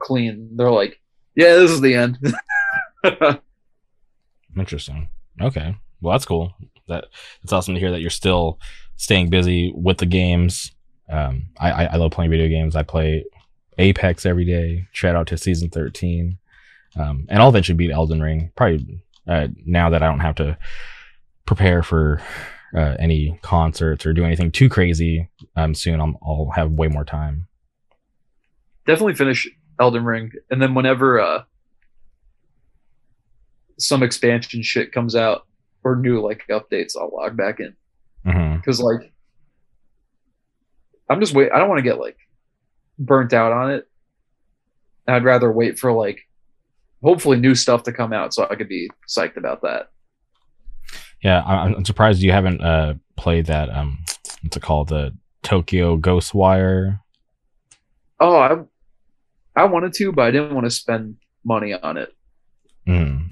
clean. They're like, yeah, this is the end. Interesting. Okay. Well, that's cool. It's awesome to hear that you're still staying busy with the games. I love playing video games. I play Apex every day. Shout out to season 13. And I'll eventually beat Elden Ring. Probably now that I don't have to prepare for any concerts or do anything too crazy soon. I'll have way more time. Definitely finish Elden Ring, and then whenever some expansion shit comes out or new like updates, I'll log back in. Because mm-hmm. like I'm just wait. I don't want to get like burnt out on it. I'd rather wait for like hopefully new stuff to come out so I could be psyched about that. Yeah, I'm surprised you haven't played that. What's it called? The Tokyo Ghostwire. Oh, I wanted to, but I didn't want to spend money on it.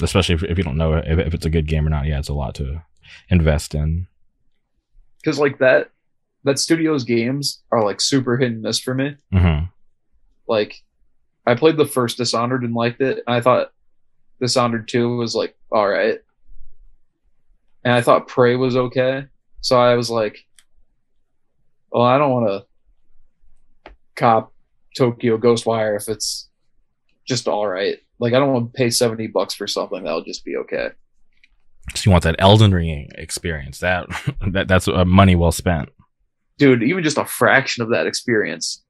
Especially if you don't know if it's a good game or not. Yeah, it's a lot to invest in. Because like that studio's games are like super hit and miss for me. Mm-hmm. Like, I played the first Dishonored and liked it. And I thought Dishonored 2 was like, all right. And I thought Prey was okay. So I was like, well, I don't want to cop Tokyo Ghostwire if it's just all right. Like, I don't want to pay $70 for something that'll just be okay. So you want that Elden Ring experience? That's money well spent, dude. Even just a fraction of that experience,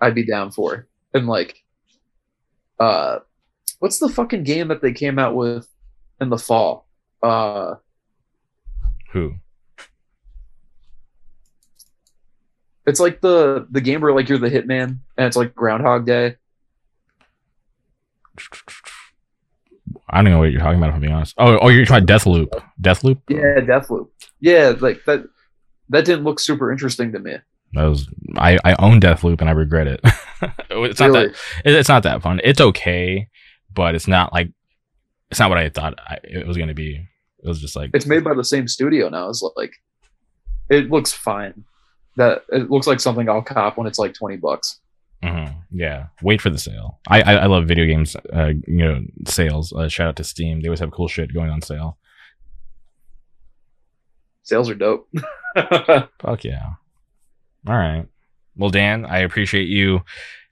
I'd be down for. And like, what's the fucking game that they came out with in the fall? Who? It's like the game where like you're the hitman and it's like Groundhog Day. I don't know what you're talking about, if I'm being honest. Oh, you're trying Deathloop. Deathloop? Yeah, Deathloop. Yeah, like that didn't look super interesting to me. That was I own Deathloop and I regret it. It's not that fun. It's okay, but it's not what I thought it was going to be. It was just like, it's made by the same studio now. It's like, it looks fine. That it looks like something I'll cop when it's like $20. Mm-hmm. Yeah, wait for the sale. I love video games. Sales. Shout out to Steam. They always have cool shit going on sale. Sales are dope. Fuck yeah! All right. Well, Dan, I appreciate you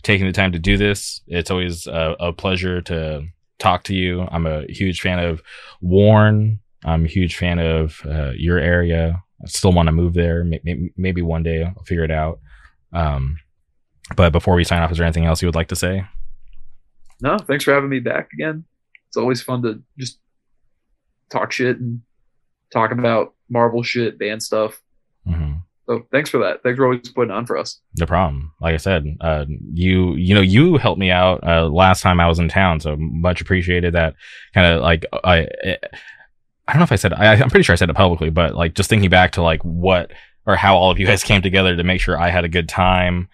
taking the time to do this. It's always a pleasure to talk to you. I'm a huge fan of WARN. I'm a huge fan of your area. I still want to move there. Maybe one day I'll figure it out. But before we sign off, is there anything else you would like to say? No, thanks for having me back again. It's always fun to just talk shit and talk about Marvel shit, band stuff. Mm-hmm. So thanks for that. Thanks for always putting on for us. No problem. Like I said, you helped me out last time I was in town, so much appreciated that. Kind of like I don't know if I said, I'm pretty sure I said it publicly, but like just thinking back to like what or how all of you guys came together to make sure I had a good time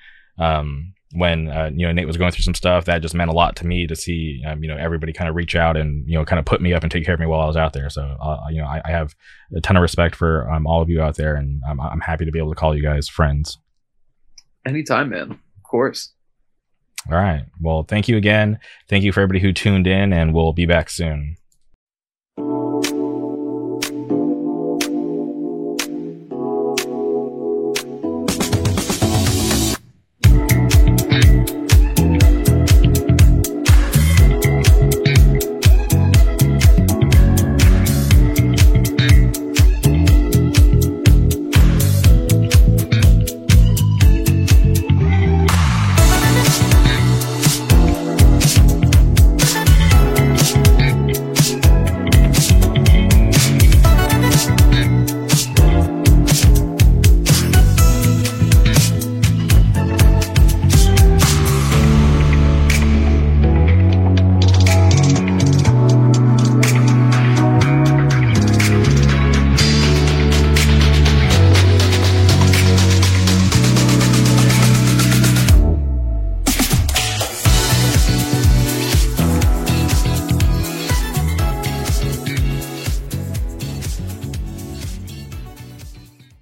when Nate was going through some stuff, that just meant a lot to me to see everybody kind of reach out and kind of put me up and take care of me while I was out there. So I have a ton of respect for all of you out there, and I'm happy to be able to call you guys friends. Anytime, man. Of course. All right. Well, thank you again. Thank you for everybody who tuned in, and we'll be back soon.